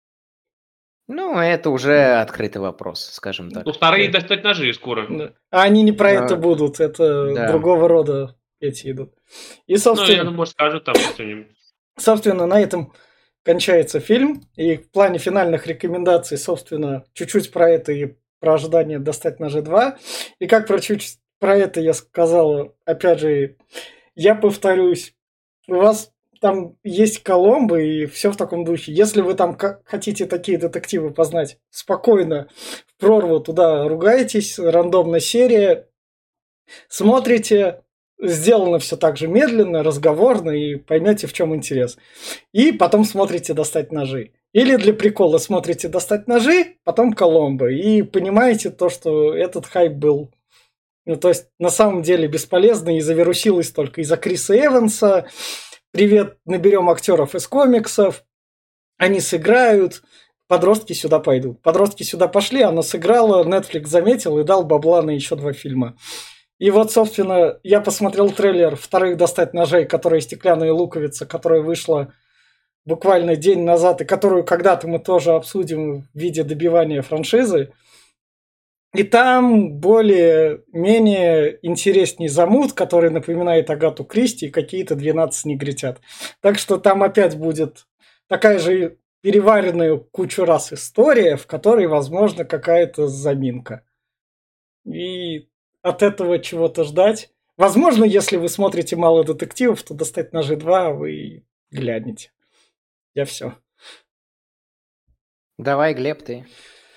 Ну, это уже открытый вопрос, скажем так. Ну, вторые «Достать ножи» скоро. Да. А они не про это будут, это другого рода эти идут. И, собственно, ну, я, может, скажу там что-нибудь. Собственно, на этом кончается фильм. И в плане финальных рекомендаций, собственно, чуть-чуть про это и про ожидание «Достать ножи 2». И как про это я сказал, опять же, я повторюсь, у вас там есть Коломбо и все в таком духе. Если вы там хотите такие детективы познать, спокойно в прорву туда ругаетесь, рандомная серия, смотрите, сделано все так же медленно, разговорно, и поймете, в чем интерес. И потом смотрите «Достать ножи». Или для прикола смотрите «Достать ножи», потом «Коломбо», и понимаете то, что этот хайп был. Ну, то есть, на самом деле, бесполезно, и завирусилось только из-за Криса Эванса. Привет, наберем актеров из комиксов, они сыграют, подростки сюда пойдут. Подростки сюда пошли, оно сыграло, Netflix заметил и дал бабла на еще 2 фильма. И вот, собственно, я посмотрел трейлер вторых «Достать ножей», которые «Стеклянные луковицы», которая вышла буквально день назад, и которую когда-то мы тоже обсудим в виде добивания франшизы. И там более-менее интересней замут, который напоминает Агату Кристи и какие-то 12 негритят. Так что там опять будет такая же переваренная кучу раз история, в которой, возможно, какая-то заминка. И от этого чего-то ждать. Возможно, если вы смотрите мало детективов, то «Достать ножи 2» вы глянете. Я все. Давай, Глеб, ты...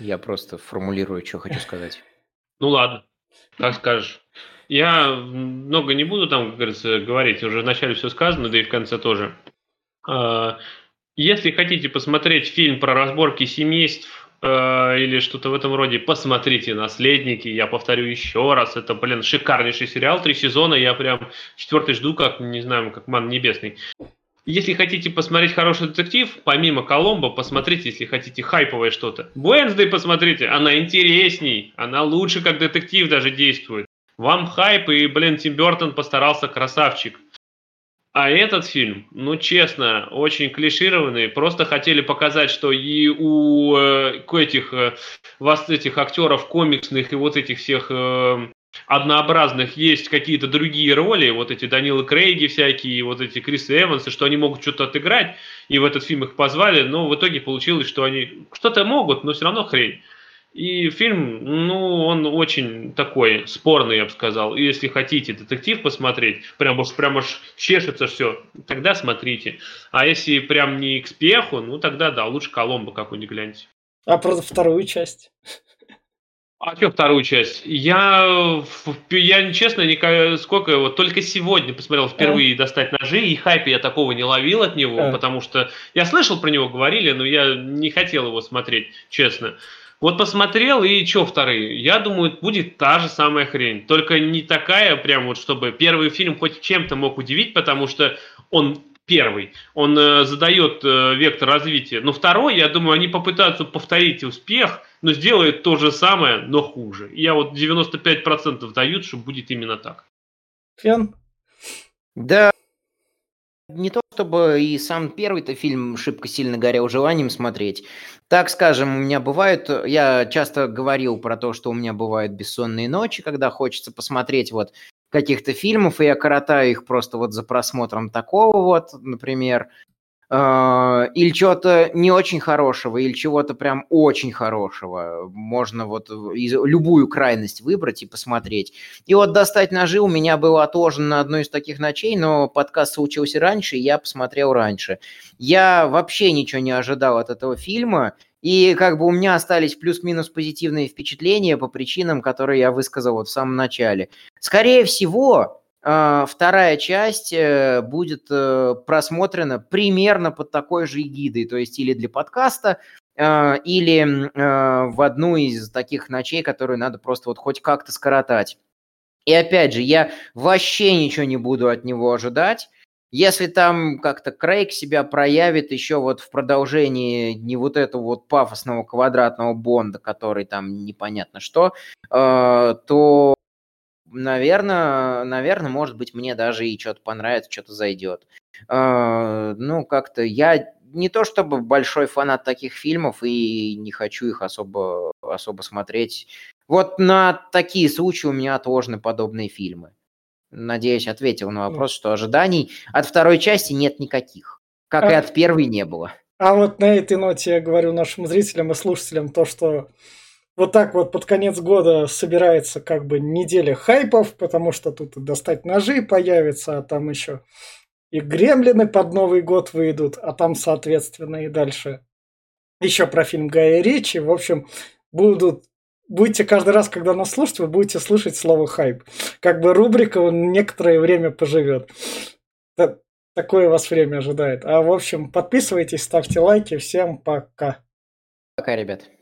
Я просто формулирую, что хочу сказать. Ну ладно, как скажешь. Я много не буду там, как говорится, говорить. Уже вначале все сказано, да и в конце тоже. Если хотите посмотреть фильм про разборки семейств или что-то в этом роде, посмотрите «Наследники». Я повторю еще раз, это, блин, шикарнейший сериал. 3 сезона, я прям 4-й жду, как, не знаю, как ман небесный. Если хотите посмотреть хороший детектив, помимо «Коломбо», посмотрите, если хотите, хайповое что-то. «Wednesday» посмотрите, она интересней, она лучше как детектив даже действует. Вам хайп, и, блин, Тим Бёртон постарался, красавчик. А этот фильм, ну, честно, очень клишированный. Просто хотели показать, что и у этих актеров комиксных и вот этих всех... однообразных есть какие-то другие роли, вот эти Дэниелы Крейги всякие, вот эти Крисы Эвансы, что они могут что-то отыграть, и в этот фильм их позвали, но в итоге получилось, что они что-то могут, но все равно хрень. И фильм, ну, он очень такой спорный, я бы сказал. И если хотите детектив посмотреть, прям уж чешется все, тогда смотрите. А если прям не к спеху, ну, тогда да, лучше «Коломбо» какую-нибудь гляньте. А про вторую часть? А что вторую часть? Я честно, вот только сегодня посмотрел впервые «Достать ножи», и хайпа я такого не ловил от него, потому что я слышал про него, говорили, но я не хотел его смотреть, честно. Вот посмотрел, и что вторые? Я думаю, будет та же самая хрень, только не такая прям вот, чтобы первый фильм хоть чем-то мог удивить, потому что он... Первый. Он задает вектор развития. Но второй, я думаю, они попытаются повторить успех, но сделают то же самое, но хуже. Я вот 95% дают, что будет именно так. Фен? Да. Не то чтобы и сам первый-то фильм шибко сильно горел желанием смотреть. Так скажем, у меня бывают... Я часто говорил про то, что у меня бывают бессонные ночи, когда хочется посмотреть вот... каких-то фильмов, и я коротаю их просто вот за просмотром такого вот, например, или чего-то не очень хорошего, или чего-то прям очень хорошего. Можно вот любую крайность выбрать и посмотреть. И вот «Достать ножи» у меня было отложено на одну из таких ночей, но подкаст случился раньше, и я посмотрел раньше. Я вообще ничего не ожидал от этого фильма, и как бы у меня остались плюс-минус позитивные впечатления по причинам, которые я высказал вот в самом начале. Скорее всего, вторая часть будет просмотрена примерно под такой же эгидой, то есть или для подкаста, или в одну из таких ночей, которую надо просто вот хоть как-то скоротать. И опять же, я вообще ничего не буду от него ожидать. Если там как-то Крейг себя проявит еще вот в продолжении не вот этого вот пафосного квадратного Бонда, который там непонятно что, то, наверное, может быть, мне даже и что-то понравится, что-то зайдет. Ну, как-то я не то чтобы большой фанат таких фильмов и не хочу их особо смотреть. Вот на такие случаи у меня отложены подобные фильмы. Надеюсь, ответил на вопрос, что ожиданий от второй части нет никаких, как и от первой не было. А вот на этой ноте я говорю нашим зрителям и слушателям то, что вот так вот под конец года собирается как бы неделя хайпов, потому что тут и «Достать ножи» появится, а там еще и «Гремлины» под Новый год выйдут, а там, соответственно, и дальше еще про фильм Гая Ричи. В общем, будете каждый раз, когда нас слушать, вы будете слышать слово «хайп». Как бы рубрика некоторое время поживет. Такое вас время ожидает. А в общем, подписывайтесь, ставьте лайки. Всем пока. Пока, ребят.